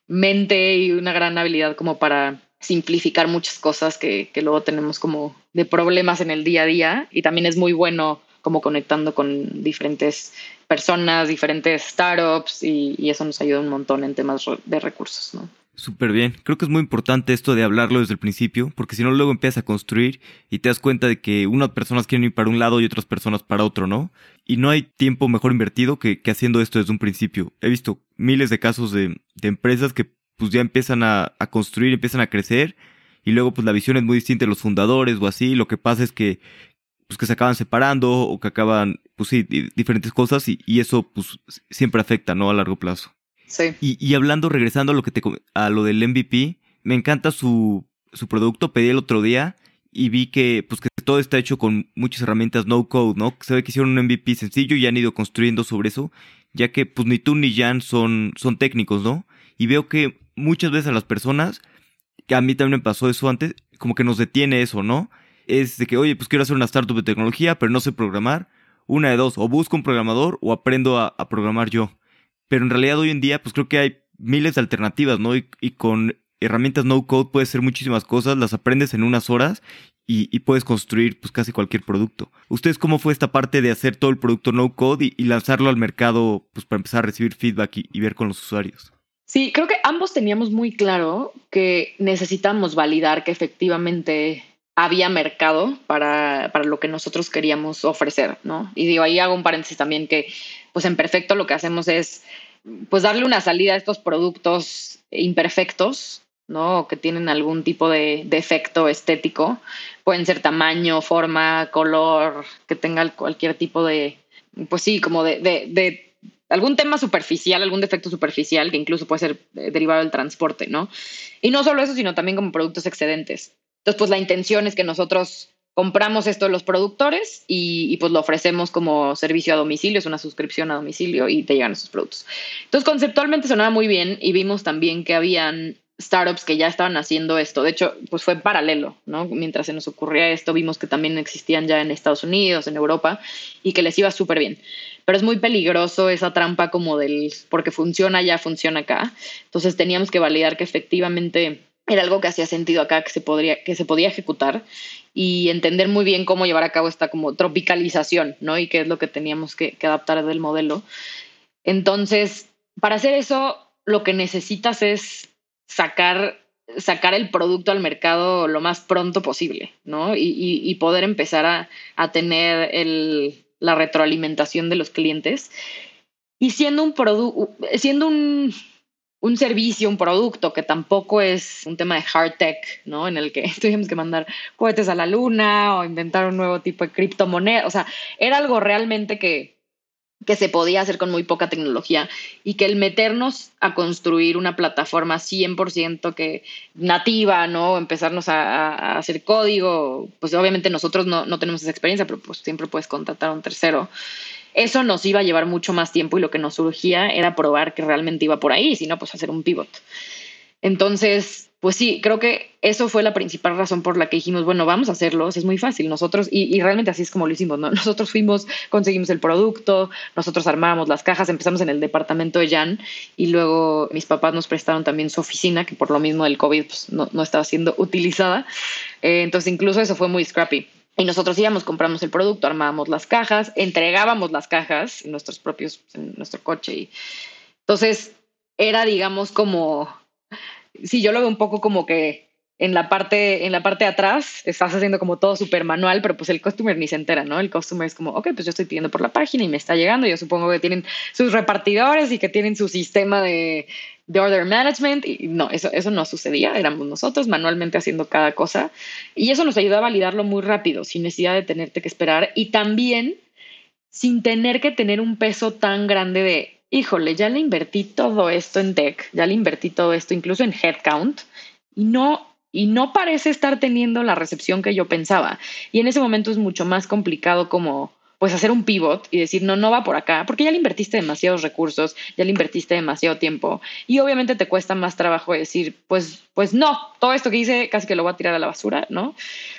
mente y una gran habilidad como para simplificar muchas cosas que luego tenemos como de problemas en el día a día y también es muy bueno como conectando con diferentes personas, diferentes startups y eso nos ayuda un montón en temas de recursos, ¿no? Súper bien. Creo que es muy importante esto de hablarlo desde el principio porque si no luego empiezas a construir y te das cuenta de que unas personas quieren ir para un lado y otras personas para otro, ¿no? Y no hay tiempo mejor invertido que haciendo esto desde un principio. He visto miles de casos de empresas que pues ya empiezan a construir, empiezan a crecer y luego pues la visión es muy distinta de los fundadores o así. Lo que pasa es que se acaban separando o que acaban, pues sí, diferentes cosas y eso pues siempre afecta, ¿no? A largo plazo. Sí. Y hablando, regresando a lo del MVP, me encanta su producto. Pedí el otro día y vi que todo está hecho con muchas herramientas no code, ¿no? Se ve que hicieron un MVP sencillo y han ido construyendo sobre eso, ya que pues ni tú ni Jan son técnicos, ¿no? Y veo que muchas veces a las personas, que a mí también me pasó eso antes, como que nos detiene eso, ¿no? Es de que, oye, pues quiero hacer una startup de tecnología, pero no sé programar. Una de dos, o busco un programador o aprendo a programar yo. Pero en realidad hoy en día, pues creo que hay miles de alternativas, ¿no? Y con herramientas no code puedes hacer muchísimas cosas, las aprendes en unas horas y puedes construir pues casi cualquier producto. ¿Ustedes cómo fue esta parte de hacer todo el producto no code y lanzarlo al mercado pues para empezar a recibir feedback y ver con los usuarios? Sí, creo que ambos teníamos muy claro que necesitamos validar que efectivamente había mercado para lo que nosotros queríamos ofrecer, ¿no? Y digo, ahí hago un paréntesis también que, pues en Perfecto lo que hacemos es, pues darle una salida a estos productos imperfectos, ¿no? O que tienen algún tipo de efecto estético. Pueden ser tamaño, forma, color, que tengan cualquier tipo de, pues sí, como de algún tema superficial, algún defecto superficial que incluso puede ser derivado del transporte, ¿no? Y no solo eso, sino también como productos excedentes. Entonces, pues la intención es que nosotros compramos esto de los productores y pues lo ofrecemos como servicio a domicilio, es una suscripción a domicilio y te llegan esos productos. Entonces, conceptualmente sonaba muy bien y vimos también que habían startups que ya estaban haciendo esto. De hecho, pues fue en paralelo, ¿no? Mientras se nos ocurría esto, vimos que también existían ya en Estados Unidos, en Europa, y que les iba súper bien. Pero es muy peligroso esa trampa como del porque funciona allá, funciona acá. Entonces teníamos que validar que efectivamente era algo que hacía sentido acá, que se podía ejecutar y entender muy bien cómo llevar a cabo esta como tropicalización, ¿no? Y qué es lo que teníamos que adaptar del modelo. Entonces, para hacer eso, lo que necesitas es sacar el producto al mercado lo más pronto posible, ¿no? Y poder empezar a tener la retroalimentación de los clientes. Y siendo un servicio, un producto que tampoco es un tema de hard tech, ¿no? En el que tuvimos que mandar cohetes a la luna o inventar un nuevo tipo de criptomoneda. O sea, era algo realmente que se podía hacer con muy poca tecnología y que el meternos a construir una plataforma 100% que nativa, ¿no? Empezarnos a hacer código, pues obviamente nosotros no tenemos esa experiencia, pero pues siempre puedes contratar a un tercero. Eso nos iba a llevar mucho más tiempo y lo que nos surgía era probar que realmente iba por ahí, sino pues hacer un pivot. Entonces, pues sí, creo que eso fue la principal razón por la que dijimos, bueno, vamos a hacerlo, es muy fácil. Nosotros, y realmente así es como lo hicimos, ¿no? Nosotros fuimos, conseguimos el producto, nosotros armábamos las cajas, empezamos en el departamento de Jan y luego mis papás nos prestaron también su oficina, que por lo mismo del COVID pues, no estaba siendo utilizada. Entonces, incluso eso fue muy scrappy. Y nosotros íbamos, compramos el producto, armábamos las cajas, entregábamos las cajas en nuestros propios, en nuestro coche. Y entonces, era, digamos, como... Sí, yo lo veo un poco como que en la parte de atrás estás haciendo como todo súper manual, pero pues el customer ni se entera, ¿no? El customer es como, ok, pues yo estoy pidiendo por la página y me está llegando. Yo supongo que tienen sus repartidores y que tienen su sistema de order management. Y no, eso no sucedía. Éramos nosotros manualmente haciendo cada cosa. Y eso nos ayudó a validarlo muy rápido, sin necesidad de tenerte que esperar. Y también sin tener que tener un peso tan grande de... Híjole, ya le invertí todo esto en tech, ya le invertí todo esto incluso en headcount y no parece estar teniendo la recepción que yo pensaba. Y en ese momento es mucho más complicado como pues hacer un pivot y decir no va por acá porque ya le invertiste demasiados recursos, ya le invertiste demasiado tiempo y obviamente te cuesta más trabajo decir pues no, todo esto que hice casi que lo voy a tirar a la basura, ¿no?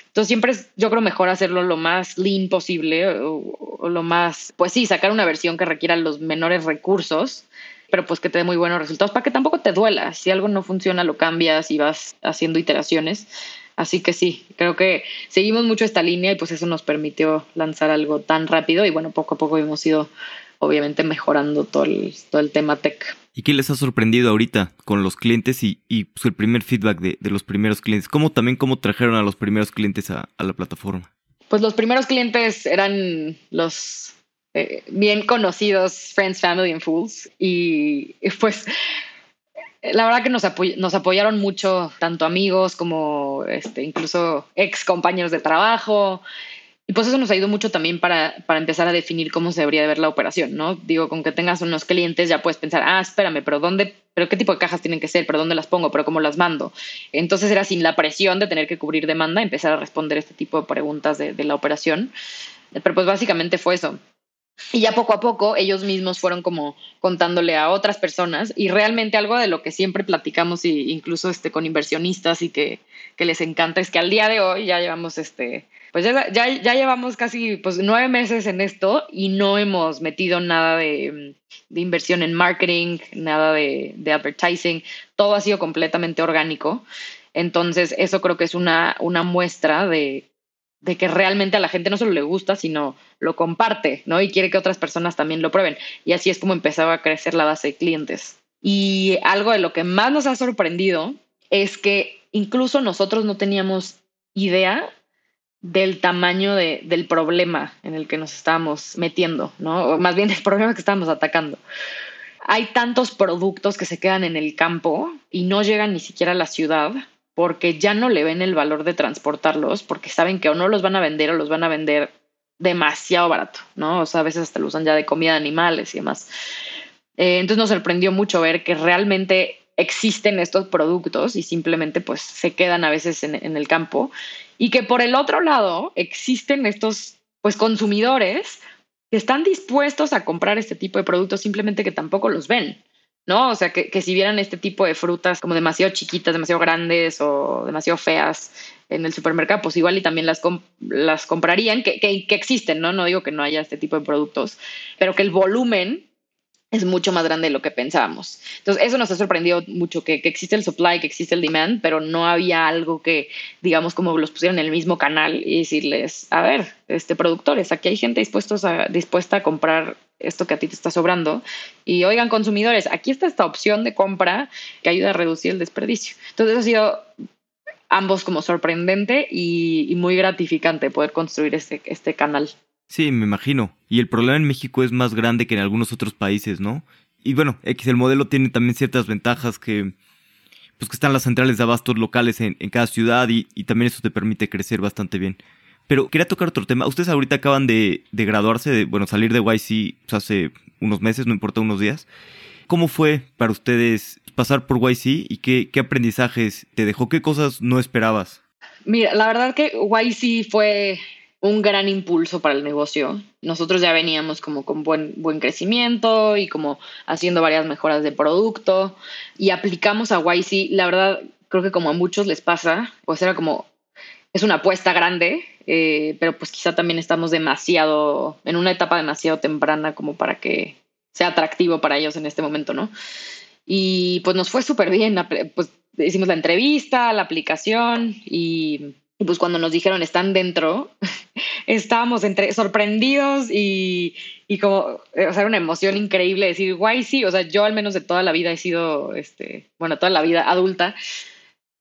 Entonces siempre es, yo creo, mejor hacerlo lo más lean posible o lo más, pues sí, sacar una versión que requiera los menores recursos, pero pues que te dé muy buenos resultados para que tampoco te duela. Si algo no funciona, lo cambias y vas haciendo iteraciones. Así que sí, creo que seguimos mucho esta línea y pues eso nos permitió lanzar algo tan rápido y bueno, poco a poco hemos ido obviamente mejorando todo el tema tech. ¿Y qué les ha sorprendido ahorita con los clientes y pues el primer feedback de los primeros clientes? ¿Cómo trajeron a los primeros clientes a la plataforma? Pues los primeros clientes eran los bien conocidos Friends, Family and Fools. Y pues la verdad que nos apoyaron mucho, tanto amigos como incluso ex compañeros de trabajo. Y pues eso nos ayudó mucho también para empezar a definir cómo se debería de ver la operación, ¿no? Digo, con que tengas unos clientes ya puedes pensar, espérame, pero qué tipo de cajas tienen que ser, pero dónde las pongo, pero cómo las mando. Entonces era sin la presión de tener que cubrir demanda, empezar a responder este tipo de preguntas de la operación. Pero pues básicamente fue eso. Y ya poco a poco ellos mismos fueron como contándole a otras personas y realmente algo de lo que siempre platicamos y incluso con inversionistas y que les encanta es que al día de hoy ya llevamos pues ya llevamos casi pues 9 meses en esto y no hemos metido nada de inversión en marketing, nada de advertising, todo ha sido completamente orgánico. Entonces eso creo que es una muestra de que realmente a la gente no solo le gusta, sino lo comparte, ¿no? Y quiere que otras personas también lo prueben. Y así es como empezaba a crecer la base de clientes. Y algo de lo que más nos ha sorprendido es que incluso nosotros no teníamos idea del tamaño del problema en el que nos estábamos metiendo, ¿no? O más bien del problema que estábamos atacando. hay tantos productos que se quedan en el campo y no llegan ni siquiera a la ciudad porque ya no le ven el valor de transportarlos, porque saben que o no los van a vender o los van a vender demasiado barato, ¿no? O sea, a veces hasta lo usan ya de comida de animales y demás. Entonces nos sorprendió mucho ver que realmente existen estos productos y simplemente pues se quedan a veces en el campo, y que por el otro lado existen estos pues consumidores que están dispuestos a comprar este tipo de productos, simplemente que tampoco los ven, ¿no? O sea, que si vieran este tipo de frutas como demasiado chiquitas, demasiado grandes o demasiado feas en el supermercado, pues igual y también las comprarían, que existen, ¿no? No digo que no haya este tipo de productos, pero que el volumen es mucho más grande de lo que pensábamos. Entonces, eso nos ha sorprendido mucho, que existe el supply, que existe el demand, pero no había algo que, digamos, como los pusieran en el mismo canal y decirles, a ver, productores, aquí hay gente dispuesta a comprar esto que a ti te está sobrando. Y oigan, consumidores, aquí está esta opción de compra que ayuda a reducir el desperdicio. Entonces, eso ha sido ambos como sorprendente y muy gratificante poder construir este canal. Sí, me imagino. Y el problema en México es más grande que en algunos otros países, ¿no? Y bueno, el modelo tiene también ciertas ventajas que están las centrales de abastos locales en cada ciudad y también eso te permite crecer bastante bien. Pero quería tocar otro tema. Ustedes ahorita acaban de graduarse, salir de YC hace unos meses, no importa, unos días. ¿Cómo fue para ustedes pasar por YC y qué aprendizajes te dejó? ¿Qué cosas no esperabas? Mira, la verdad que YC fue un gran impulso para el negocio. Nosotros ya veníamos como con buen crecimiento y como haciendo varias mejoras de producto, y aplicamos a YC. La verdad, creo que como a muchos les pasa, pues era como, es una apuesta grande, pero pues quizá también estamos demasiado, en una etapa demasiado temprana como para que sea atractivo para ellos en este momento, ¿no? Y pues nos fue súper bien. Pues hicimos la entrevista, la aplicación y pues cuando nos dijeron están dentro, estábamos entre sorprendidos y como, o sea, una emoción increíble decir, guay, sí. O sea, yo al menos de toda la vida he sido, toda la vida adulta,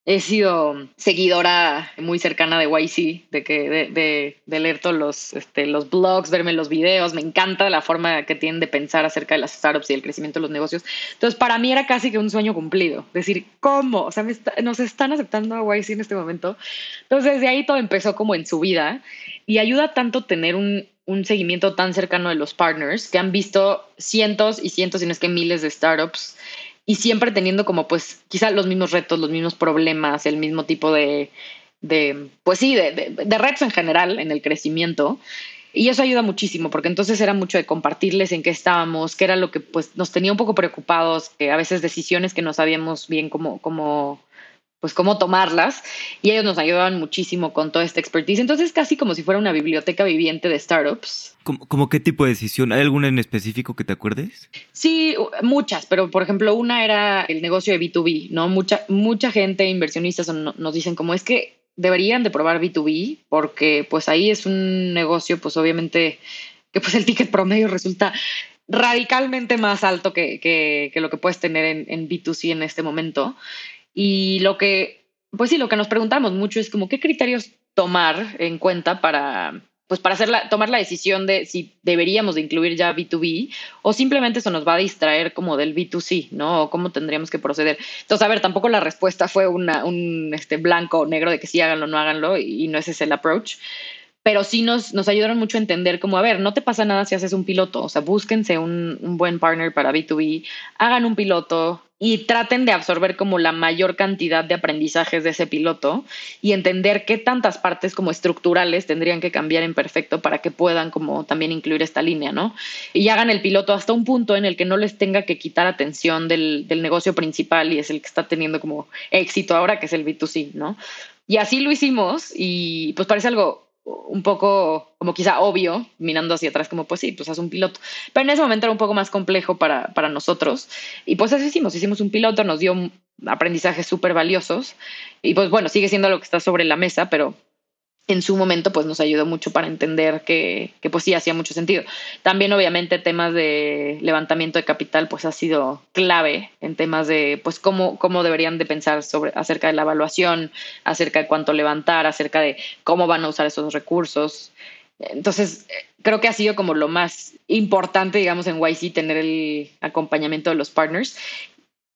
he sido seguidora muy cercana de YC, de leer todos los blogs, verme los videos. Me encanta la forma que tienen de pensar acerca de las startups y el crecimiento de los negocios. Entonces, para mí era casi que un sueño cumplido. Decir, ¿cómo? O sea, nos están aceptando a YC en este momento. Entonces, desde ahí todo empezó como en su vida. Y ayuda tanto tener un seguimiento tan cercano de los partners que han visto cientos y cientos, si no es que miles de startups, y siempre teniendo como, pues, quizá los mismos retos, los mismos problemas, el mismo tipo de retos en general en el crecimiento. Y eso ayuda muchísimo, porque entonces era mucho de compartirles en qué estábamos, qué era lo que pues nos tenía un poco preocupados, que a veces decisiones que no sabíamos bien cómo tomarlas, y ellos nos ayudaban muchísimo con toda esta expertise. Entonces, casi como si fuera una biblioteca viviente de startups. ¿Cómo qué tipo de decisión? ¿Hay alguna en específico que te acuerdes? Sí, muchas, pero por ejemplo, una era el negocio de B2B, ¿no? Mucha gente, inversionistas, nos dicen como es que deberían de probar B2B porque pues ahí es un negocio, pues obviamente que pues el ticket promedio resulta radicalmente más alto que lo que puedes tener en B2C en este momento. Y lo que nos preguntamos mucho es como qué criterios tomar en cuenta para tomar la decisión de si deberíamos de incluir ya B2B o simplemente eso nos va a distraer como del B2C, ¿no? O cómo tendríamos que proceder. Entonces, a ver, tampoco la respuesta fue un blanco o negro de que sí háganlo o no háganlo, y no ese es el approach. Pero sí nos ayudaron mucho a entender como, a ver, no te pasa nada si haces un piloto. O sea, búsquense un buen partner para B2B, hagan un piloto y traten de absorber como la mayor cantidad de aprendizajes de ese piloto y entender qué tantas partes como estructurales tendrían que cambiar en Perfecto para que puedan como también incluir esta línea, ¿no? Y hagan el piloto hasta un punto en el que no les tenga que quitar atención del negocio principal, y es el que está teniendo como éxito ahora, que es el B2C, ¿no? Y así lo hicimos, y pues parece algo un poco como quizá obvio mirando hacia atrás, como pues sí, pues haz un piloto, pero en ese momento era un poco más complejo para nosotros, y pues eso hicimos un piloto, nos dio aprendizajes súper valiosos, y pues bueno, sigue siendo lo que está sobre la mesa, pero en su momento pues nos ayudó mucho para entender que pues sí hacía mucho sentido. También obviamente temas de levantamiento de capital pues ha sido clave en temas de pues cómo deberían de pensar acerca de la evaluación, acerca de cuánto levantar, acerca de cómo van a usar esos recursos. Entonces, creo que ha sido como lo más importante, digamos, en YC, tener el acompañamiento de los partners.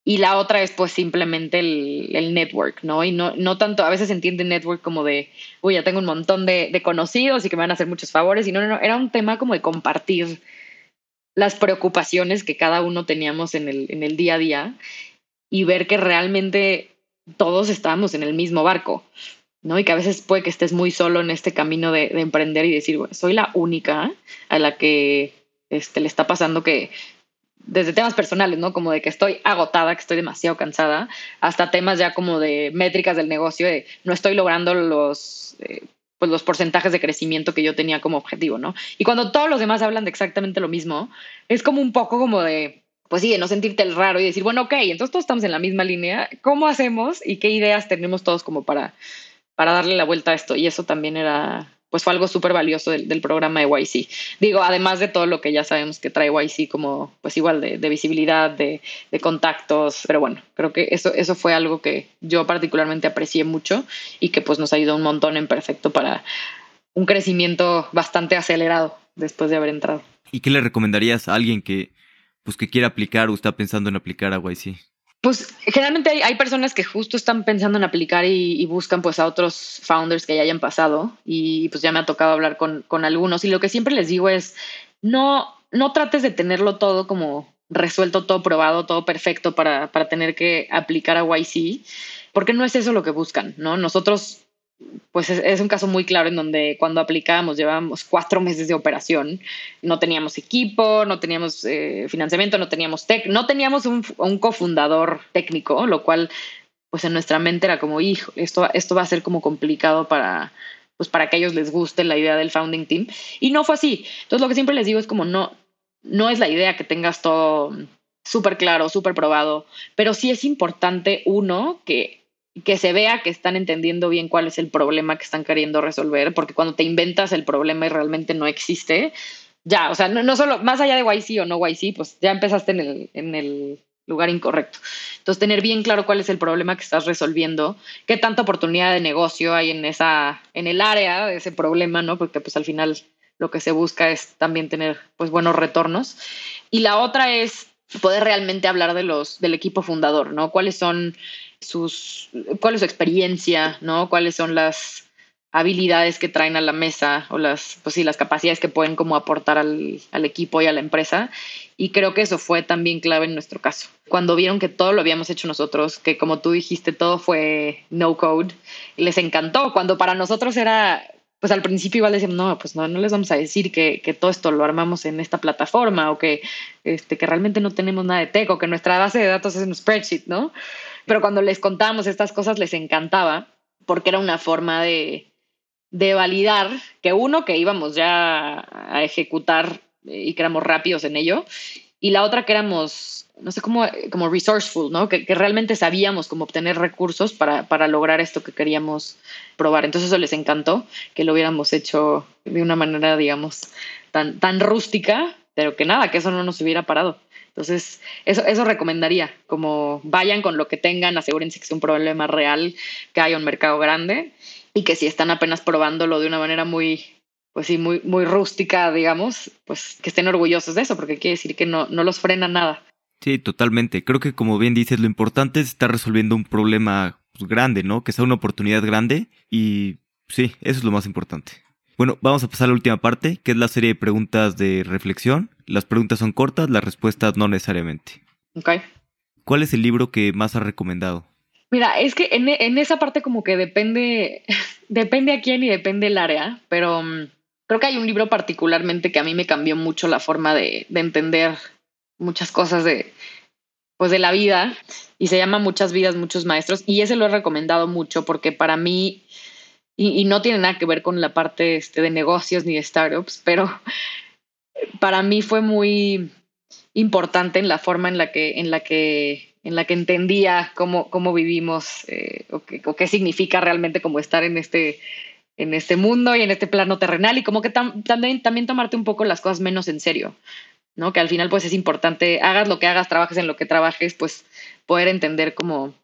Y la otra es pues simplemente el network, ¿no? Y no tanto, a veces se entiende network como de, uy, ya tengo un montón de conocidos y que me van a hacer muchos favores. Y no, era un tema como de compartir las preocupaciones que cada uno teníamos en el día a día y ver que realmente todos estábamos en el mismo barco, ¿no? Y que a veces puede que estés muy solo en este camino de emprender y decir, bueno, soy la única a la que le está pasando que, desde temas personales, ¿no? Como de que estoy agotada, que estoy demasiado cansada, hasta temas ya como de métricas del negocio, de no estoy logrando los porcentajes de crecimiento que yo tenía como objetivo, ¿no? Y cuando todos los demás hablan de exactamente lo mismo, es como un poco como de, pues sí, de no sentirte el raro y decir, bueno, ok, entonces todos estamos en la misma línea, ¿cómo hacemos y qué ideas tenemos todos como para darle la vuelta a esto? Y eso también era... pues fue algo súper valioso del programa de YC. Digo, además de todo lo que ya sabemos que trae YC, como pues igual de visibilidad, de contactos. Pero bueno, creo que eso fue algo que yo particularmente aprecié mucho y que pues nos ayudó un montón en Perfecto para un crecimiento bastante acelerado después de haber entrado. ¿Y qué le recomendarías a alguien que, pues, que quiera aplicar o está pensando en aplicar a YC? Pues generalmente hay personas que justo están pensando en aplicar y buscan pues a otros founders que ya hayan pasado y pues ya me ha tocado hablar con algunos y lo que siempre les digo es no trates de tenerlo todo como resuelto, todo probado, todo perfecto para tener que aplicar a YC porque no es eso lo que buscan, ¿no? Nosotros pues es un caso muy claro en donde cuando aplicábamos llevábamos 4 meses de operación, no teníamos equipo, no teníamos financiamiento, no teníamos tech, no teníamos un cofundador técnico, lo cual pues en nuestra mente era como, hijo, esto va a ser como complicado para que a ellos les guste la idea del founding team y no fue así. Entonces lo que siempre les digo es como no es la idea que tengas todo súper claro, súper probado, pero sí es importante uno que se vea que están entendiendo bien cuál es el problema que están queriendo resolver, porque cuando te inventas el problema y realmente no existe, ya, o sea, no solo, más allá de YC o no YC, pues ya empezaste en el lugar incorrecto. Entonces, tener bien claro cuál es el problema que estás resolviendo, qué tanta oportunidad de negocio hay en el área de ese problema, ¿no? Porque pues al final lo que se busca es también tener pues buenos retornos. Y la otra es poder realmente hablar del equipo fundador, ¿no? ¿Cuál es su experiencia, ¿no? ¿Cuáles son las habilidades que traen a la mesa o las capacidades que pueden como aportar al equipo y a la empresa? Y creo que eso fue también clave en nuestro caso. Cuando vieron que todo lo habíamos hecho nosotros, que como tú dijiste, todo fue no code, les encantó. Cuando para nosotros era... pues al principio igual decían, no, pues no les vamos a decir que todo esto lo armamos en esta plataforma o que realmente no tenemos nada de tech o que nuestra base de datos es un spreadsheet, ¿no? Pero cuando les contábamos estas cosas les encantaba porque era una forma de validar que íbamos ya a ejecutar y que éramos rápidos en ello y la otra que éramos, no sé, como resourceful, ¿no? Que realmente sabíamos cómo obtener recursos para lograr esto que queríamos probar. Entonces eso les encantó, que lo hubiéramos hecho de una manera, digamos, tan rústica, pero que nada, que eso no nos hubiera parado. Entonces eso recomendaría, como vayan con lo que tengan, asegúrense que es un problema real, que haya un mercado grande y que si están apenas probándolo de una manera muy... pues sí, muy, muy rústica, digamos, pues que estén orgullosos de eso, porque quiere decir que no los frena nada. Sí, totalmente. Creo que como bien dices, lo importante es estar resolviendo un problema grande, ¿no? Que sea una oportunidad grande y sí, eso es lo más importante. Bueno, vamos a pasar a la última parte, que es la serie de preguntas de reflexión. Las preguntas son cortas, las respuestas no necesariamente. Ok. ¿Cuál es el libro que más has recomendado? Mira, es que en esa parte como que depende a quién y depende el área, pero... creo que hay un libro particularmente que a mí me cambió mucho la forma de entender muchas cosas de la vida y se llama Muchas vidas, muchos maestros y ese lo he recomendado mucho porque para mí, y no tiene nada que ver con la parte de negocios ni de startups, pero para mí fue muy importante en la forma en la que entendía cómo vivimos o qué significa realmente como estar en este mundo y en este plano terrenal y como que también tomarte un poco las cosas menos en serio, ¿no? Que al final pues es importante, hagas lo que hagas, trabajes en lo que trabajes, pues poder entender como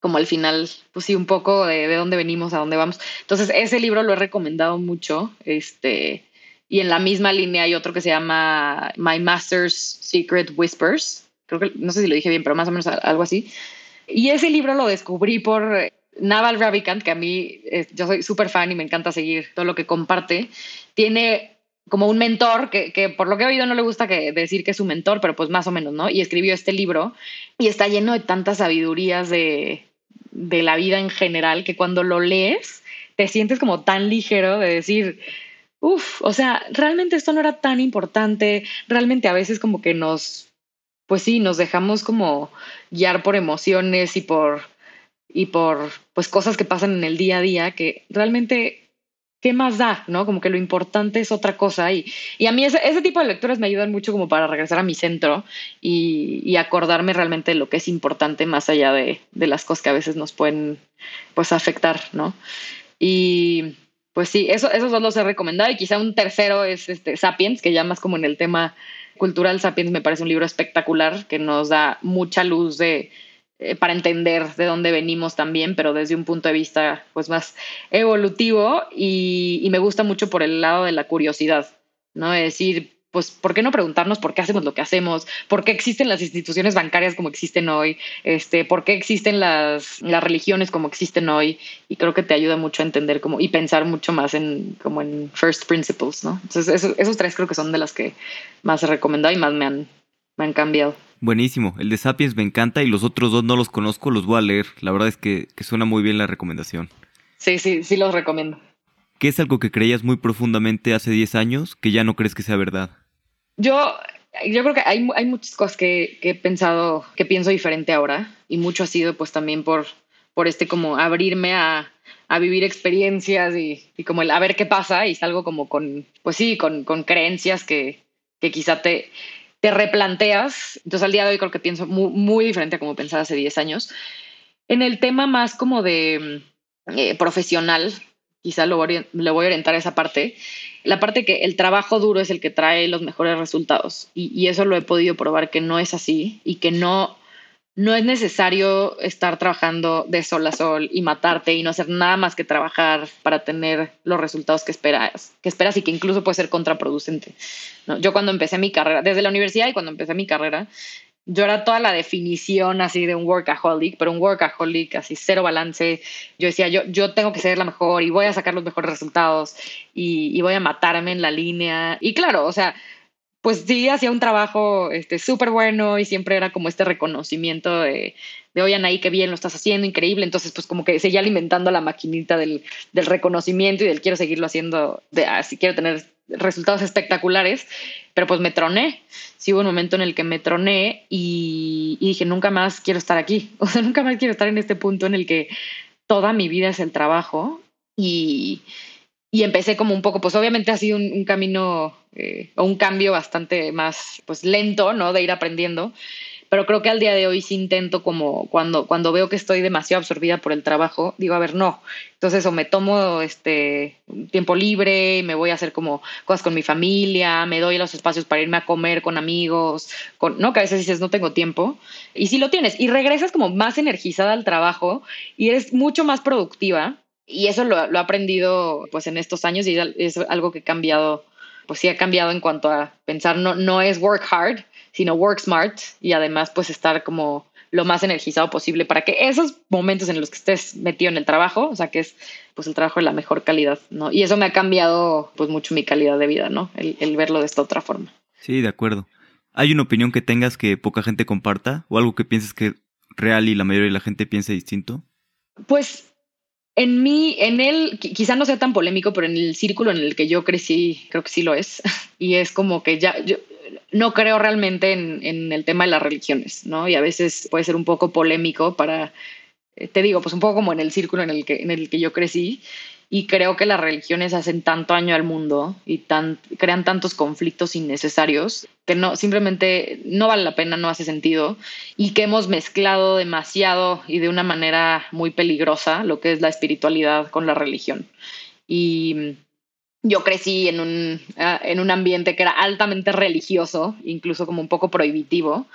como al final, pues sí, un poco de dónde venimos, a dónde vamos. Entonces, ese libro lo he recomendado mucho. Y en la misma línea hay otro que se llama My Master's Secret Whispers. Creo que, no sé si lo dije bien, pero más o menos algo así. Y ese libro lo descubrí por Naval Ravikant, que a mí, yo soy súper fan y me encanta seguir todo lo que comparte. Tiene como un mentor que por lo que he oído no le gusta decir que es su mentor, pero pues más o menos, ¿no? Y escribió este libro y está lleno de tantas sabidurías de la vida en general que cuando lo lees te sientes como tan ligero de decir, uff, o sea, realmente esto no era tan importante, realmente a veces como que pues sí, nos dejamos como guiar por emociones y por pues cosas que pasan en el día a día que realmente ¿qué más da? ¿No? Como que lo importante es otra cosa. Y a mí ese tipo de lecturas me ayudan mucho como para regresar a mi centro y acordarme realmente de lo que es importante más allá de las cosas que a veces nos pueden pues afectar, ¿no? Y pues sí, esos dos los he recomendado. Y quizá un tercero es Sapiens, que ya más como en el tema cultural. Sapiens me parece un libro espectacular que nos da mucha luz para entender de dónde venimos también, pero desde un punto de vista pues más evolutivo y me gusta mucho por el lado de la curiosidad, ¿no? Es decir, pues, ¿por qué no preguntarnos por qué hacemos lo que hacemos? ¿Por qué existen las instituciones bancarias como existen hoy? ¿Por qué existen las religiones como existen hoy? Y creo que te ayuda mucho a entender como, y pensar mucho más en first principles, ¿no? Entonces, esos tres creo que son de las que más he recomendado y más me han cambiado. Buenísimo, el de Sapiens me encanta y los otros dos no los conozco, los voy a leer. La verdad es que suena muy bien la recomendación. Sí, sí, sí los recomiendo. ¿Qué es algo que creías muy profundamente hace 10 años que ya no crees que sea verdad? Yo creo que hay muchas cosas que he pensado, que pienso diferente ahora, y mucho ha sido pues también por como abrirme a vivir experiencias y como el a ver qué pasa, y salgo como con creencias que quizá te replanteas. Entonces al día de hoy creo que pienso muy, muy diferente a como pensaba hace 10 años. En el tema más como de profesional, quizá le voy a orientar a esa parte. La parte que el trabajo duro es el que trae los mejores resultados. Y eso lo he podido probar que no es así y que no es necesario estar trabajando de sol a sol y matarte y no hacer nada más que trabajar para tener los resultados que esperas y que incluso puede ser contraproducente, ¿no? Yo cuando empecé mi carrera, desde la universidad y cuando empecé mi carrera, yo era toda la definición así de un workaholic, pero un workaholic así cero balance. Yo decía, yo tengo que ser la mejor y voy a sacar los mejores resultados y voy a matarme en la línea. Y claro, o sea, pues sí, hacía un trabajo súper bueno y siempre era como este reconocimiento de oye, Anahí, qué bien lo estás haciendo, increíble. Entonces, pues como que seguía alimentando la maquinita del reconocimiento y del quiero seguirlo haciendo, así quiero tener resultados espectaculares, pero pues me troné. Sí hubo un momento en el que me troné y dije, nunca más quiero estar aquí. O sea, nunca más quiero estar en este punto en el que toda mi vida es el trabajo y empecé como un poco, pues obviamente ha sido un camino o un cambio bastante más pues lento, ¿no? De ir aprendiendo. Pero creo que al día de hoy sí intento como cuando veo que estoy demasiado absorbida por el trabajo, digo, a ver, no. Entonces o me tomo tiempo libre, me voy a hacer como cosas con mi familia, me doy los espacios para irme a comer con amigos, ¿no? Que a veces dices, no tengo tiempo. Y sí lo tienes. Y regresas como más energizada al trabajo y eres mucho más productiva. Y eso lo he aprendido pues en estos años y es algo que he cambiado, pues sí ha cambiado en cuanto a pensar no es work hard, sino work smart y además pues estar como lo más energizado posible para que esos momentos en los que estés metido en el trabajo, o sea que es pues el trabajo de la mejor calidad, ¿no? Y eso me ha cambiado pues mucho mi calidad de vida, ¿no? El verlo de esta otra forma. Sí, de acuerdo. ¿Hay una opinión que tengas que poca gente comparta o algo que pienses que es real y la mayoría de la gente piensa distinto? Pues en él, quizá no sea tan polémico, pero en el círculo en el que yo crecí, creo que sí lo es. Y es como que ya, yo no creo realmente en el tema de las religiones, ¿no? Y a veces puede ser un poco polémico para, te digo, pues un poco como en el círculo en el que yo crecí. Y creo que las religiones hacen tanto daño al mundo y crean tantos conflictos innecesarios que no, simplemente no vale la pena, no hace sentido, y que hemos mezclado demasiado y de una manera muy peligrosa lo que es la espiritualidad con la religión. Y yo crecí en un ambiente que era altamente religioso, incluso como un poco prohibitivo,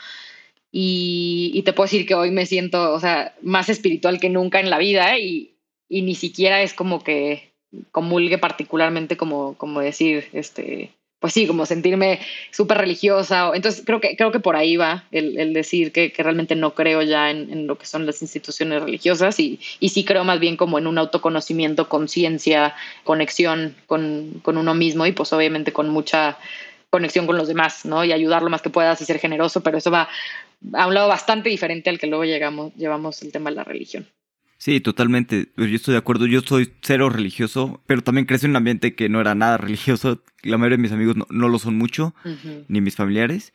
Y te puedo decir que hoy me siento, o sea, más espiritual que nunca en la vida, y ni siquiera es como que comulgue particularmente como decir, pues sí, como sentirme súper religiosa. Entonces creo que por ahí va el decir que realmente no creo ya en lo que son las instituciones religiosas, y sí creo más bien como en un autoconocimiento, conciencia, conexión con uno mismo, y pues obviamente con mucha conexión con los demás, ¿no? Y ayudar lo más que puedas y ser generoso, pero eso va a un lado bastante diferente al que luego llevamos el tema de la religión. Sí, totalmente. Yo estoy de acuerdo. Yo soy cero religioso, pero también crecí en un ambiente que no era nada religioso. La mayoría de mis amigos no lo son mucho, uh-huh, ni mis familiares.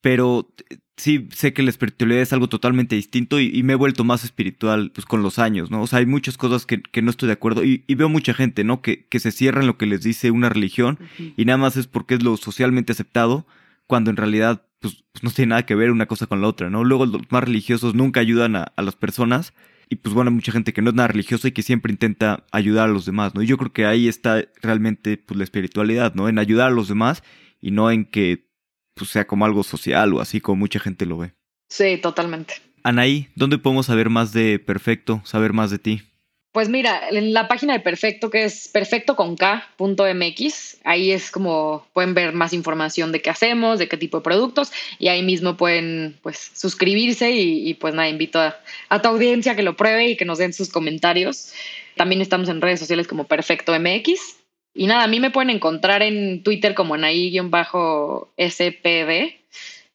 Pero sí sé que la espiritualidad es algo totalmente distinto, y me he vuelto más espiritual pues con los años, ¿no? O sea, hay muchas cosas que no estoy de acuerdo, y veo mucha gente, ¿no? Que se cierra en lo que les dice una religión, uh-huh, y nada más es porque es lo socialmente aceptado, cuando en realidad pues no tiene nada que ver una cosa con la otra, ¿no? Luego los más religiosos nunca ayudan a las personas. Y pues bueno, hay mucha gente que no es nada religiosa y que siempre intenta ayudar a los demás, ¿no? Y yo creo que ahí está realmente pues la espiritualidad, ¿no? En ayudar a los demás, y no en que pues sea como algo social o así como mucha gente lo ve. Sí, totalmente. Anahí, ¿dónde podemos saber más de Perfecto, saber más de ti? Pues mira, en la página de Perfecto, que es perfectoconk.mx, ahí es como pueden ver más información de qué hacemos, de qué tipo de productos, y ahí mismo pueden pues suscribirse, y pues nada, invito a tu audiencia a que lo pruebe y que nos den sus comentarios. También estamos en redes sociales como perfectomx, y nada, a mí me pueden encontrar en Twitter como Anahí-spd.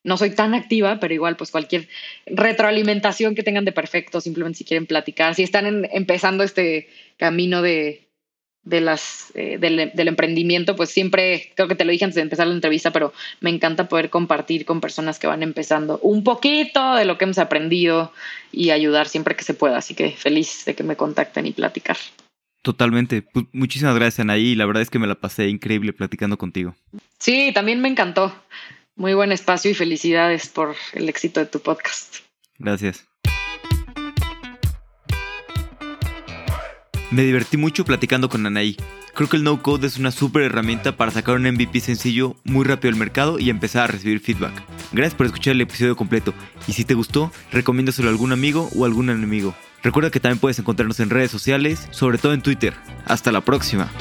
No soy tan activa, pero igual pues cualquier retroalimentación que tengan de Perfecto, simplemente si quieren platicar, si están empezando este camino del emprendimiento, pues siempre, creo que te lo dije antes de empezar la entrevista, pero me encanta poder compartir con personas que van empezando un poquito de lo que hemos aprendido y ayudar siempre que se pueda. Así que feliz de que me contacten y platicar. Totalmente. Pues muchísimas gracias, Anahí. La verdad es que me la pasé increíble platicando contigo. Sí, también me encantó. Muy buen espacio y felicidades por el éxito de tu podcast. Gracias. Me divertí mucho platicando con Anahí. Creo que el no-code es una súper herramienta para sacar un MVP sencillo muy rápido al mercado y empezar a recibir feedback. Gracias por escuchar el episodio completo, y si te gustó, recomiéndaselo a algún amigo o algún enemigo. Recuerda que también puedes encontrarnos en redes sociales, sobre todo en Twitter. ¡Hasta la próxima!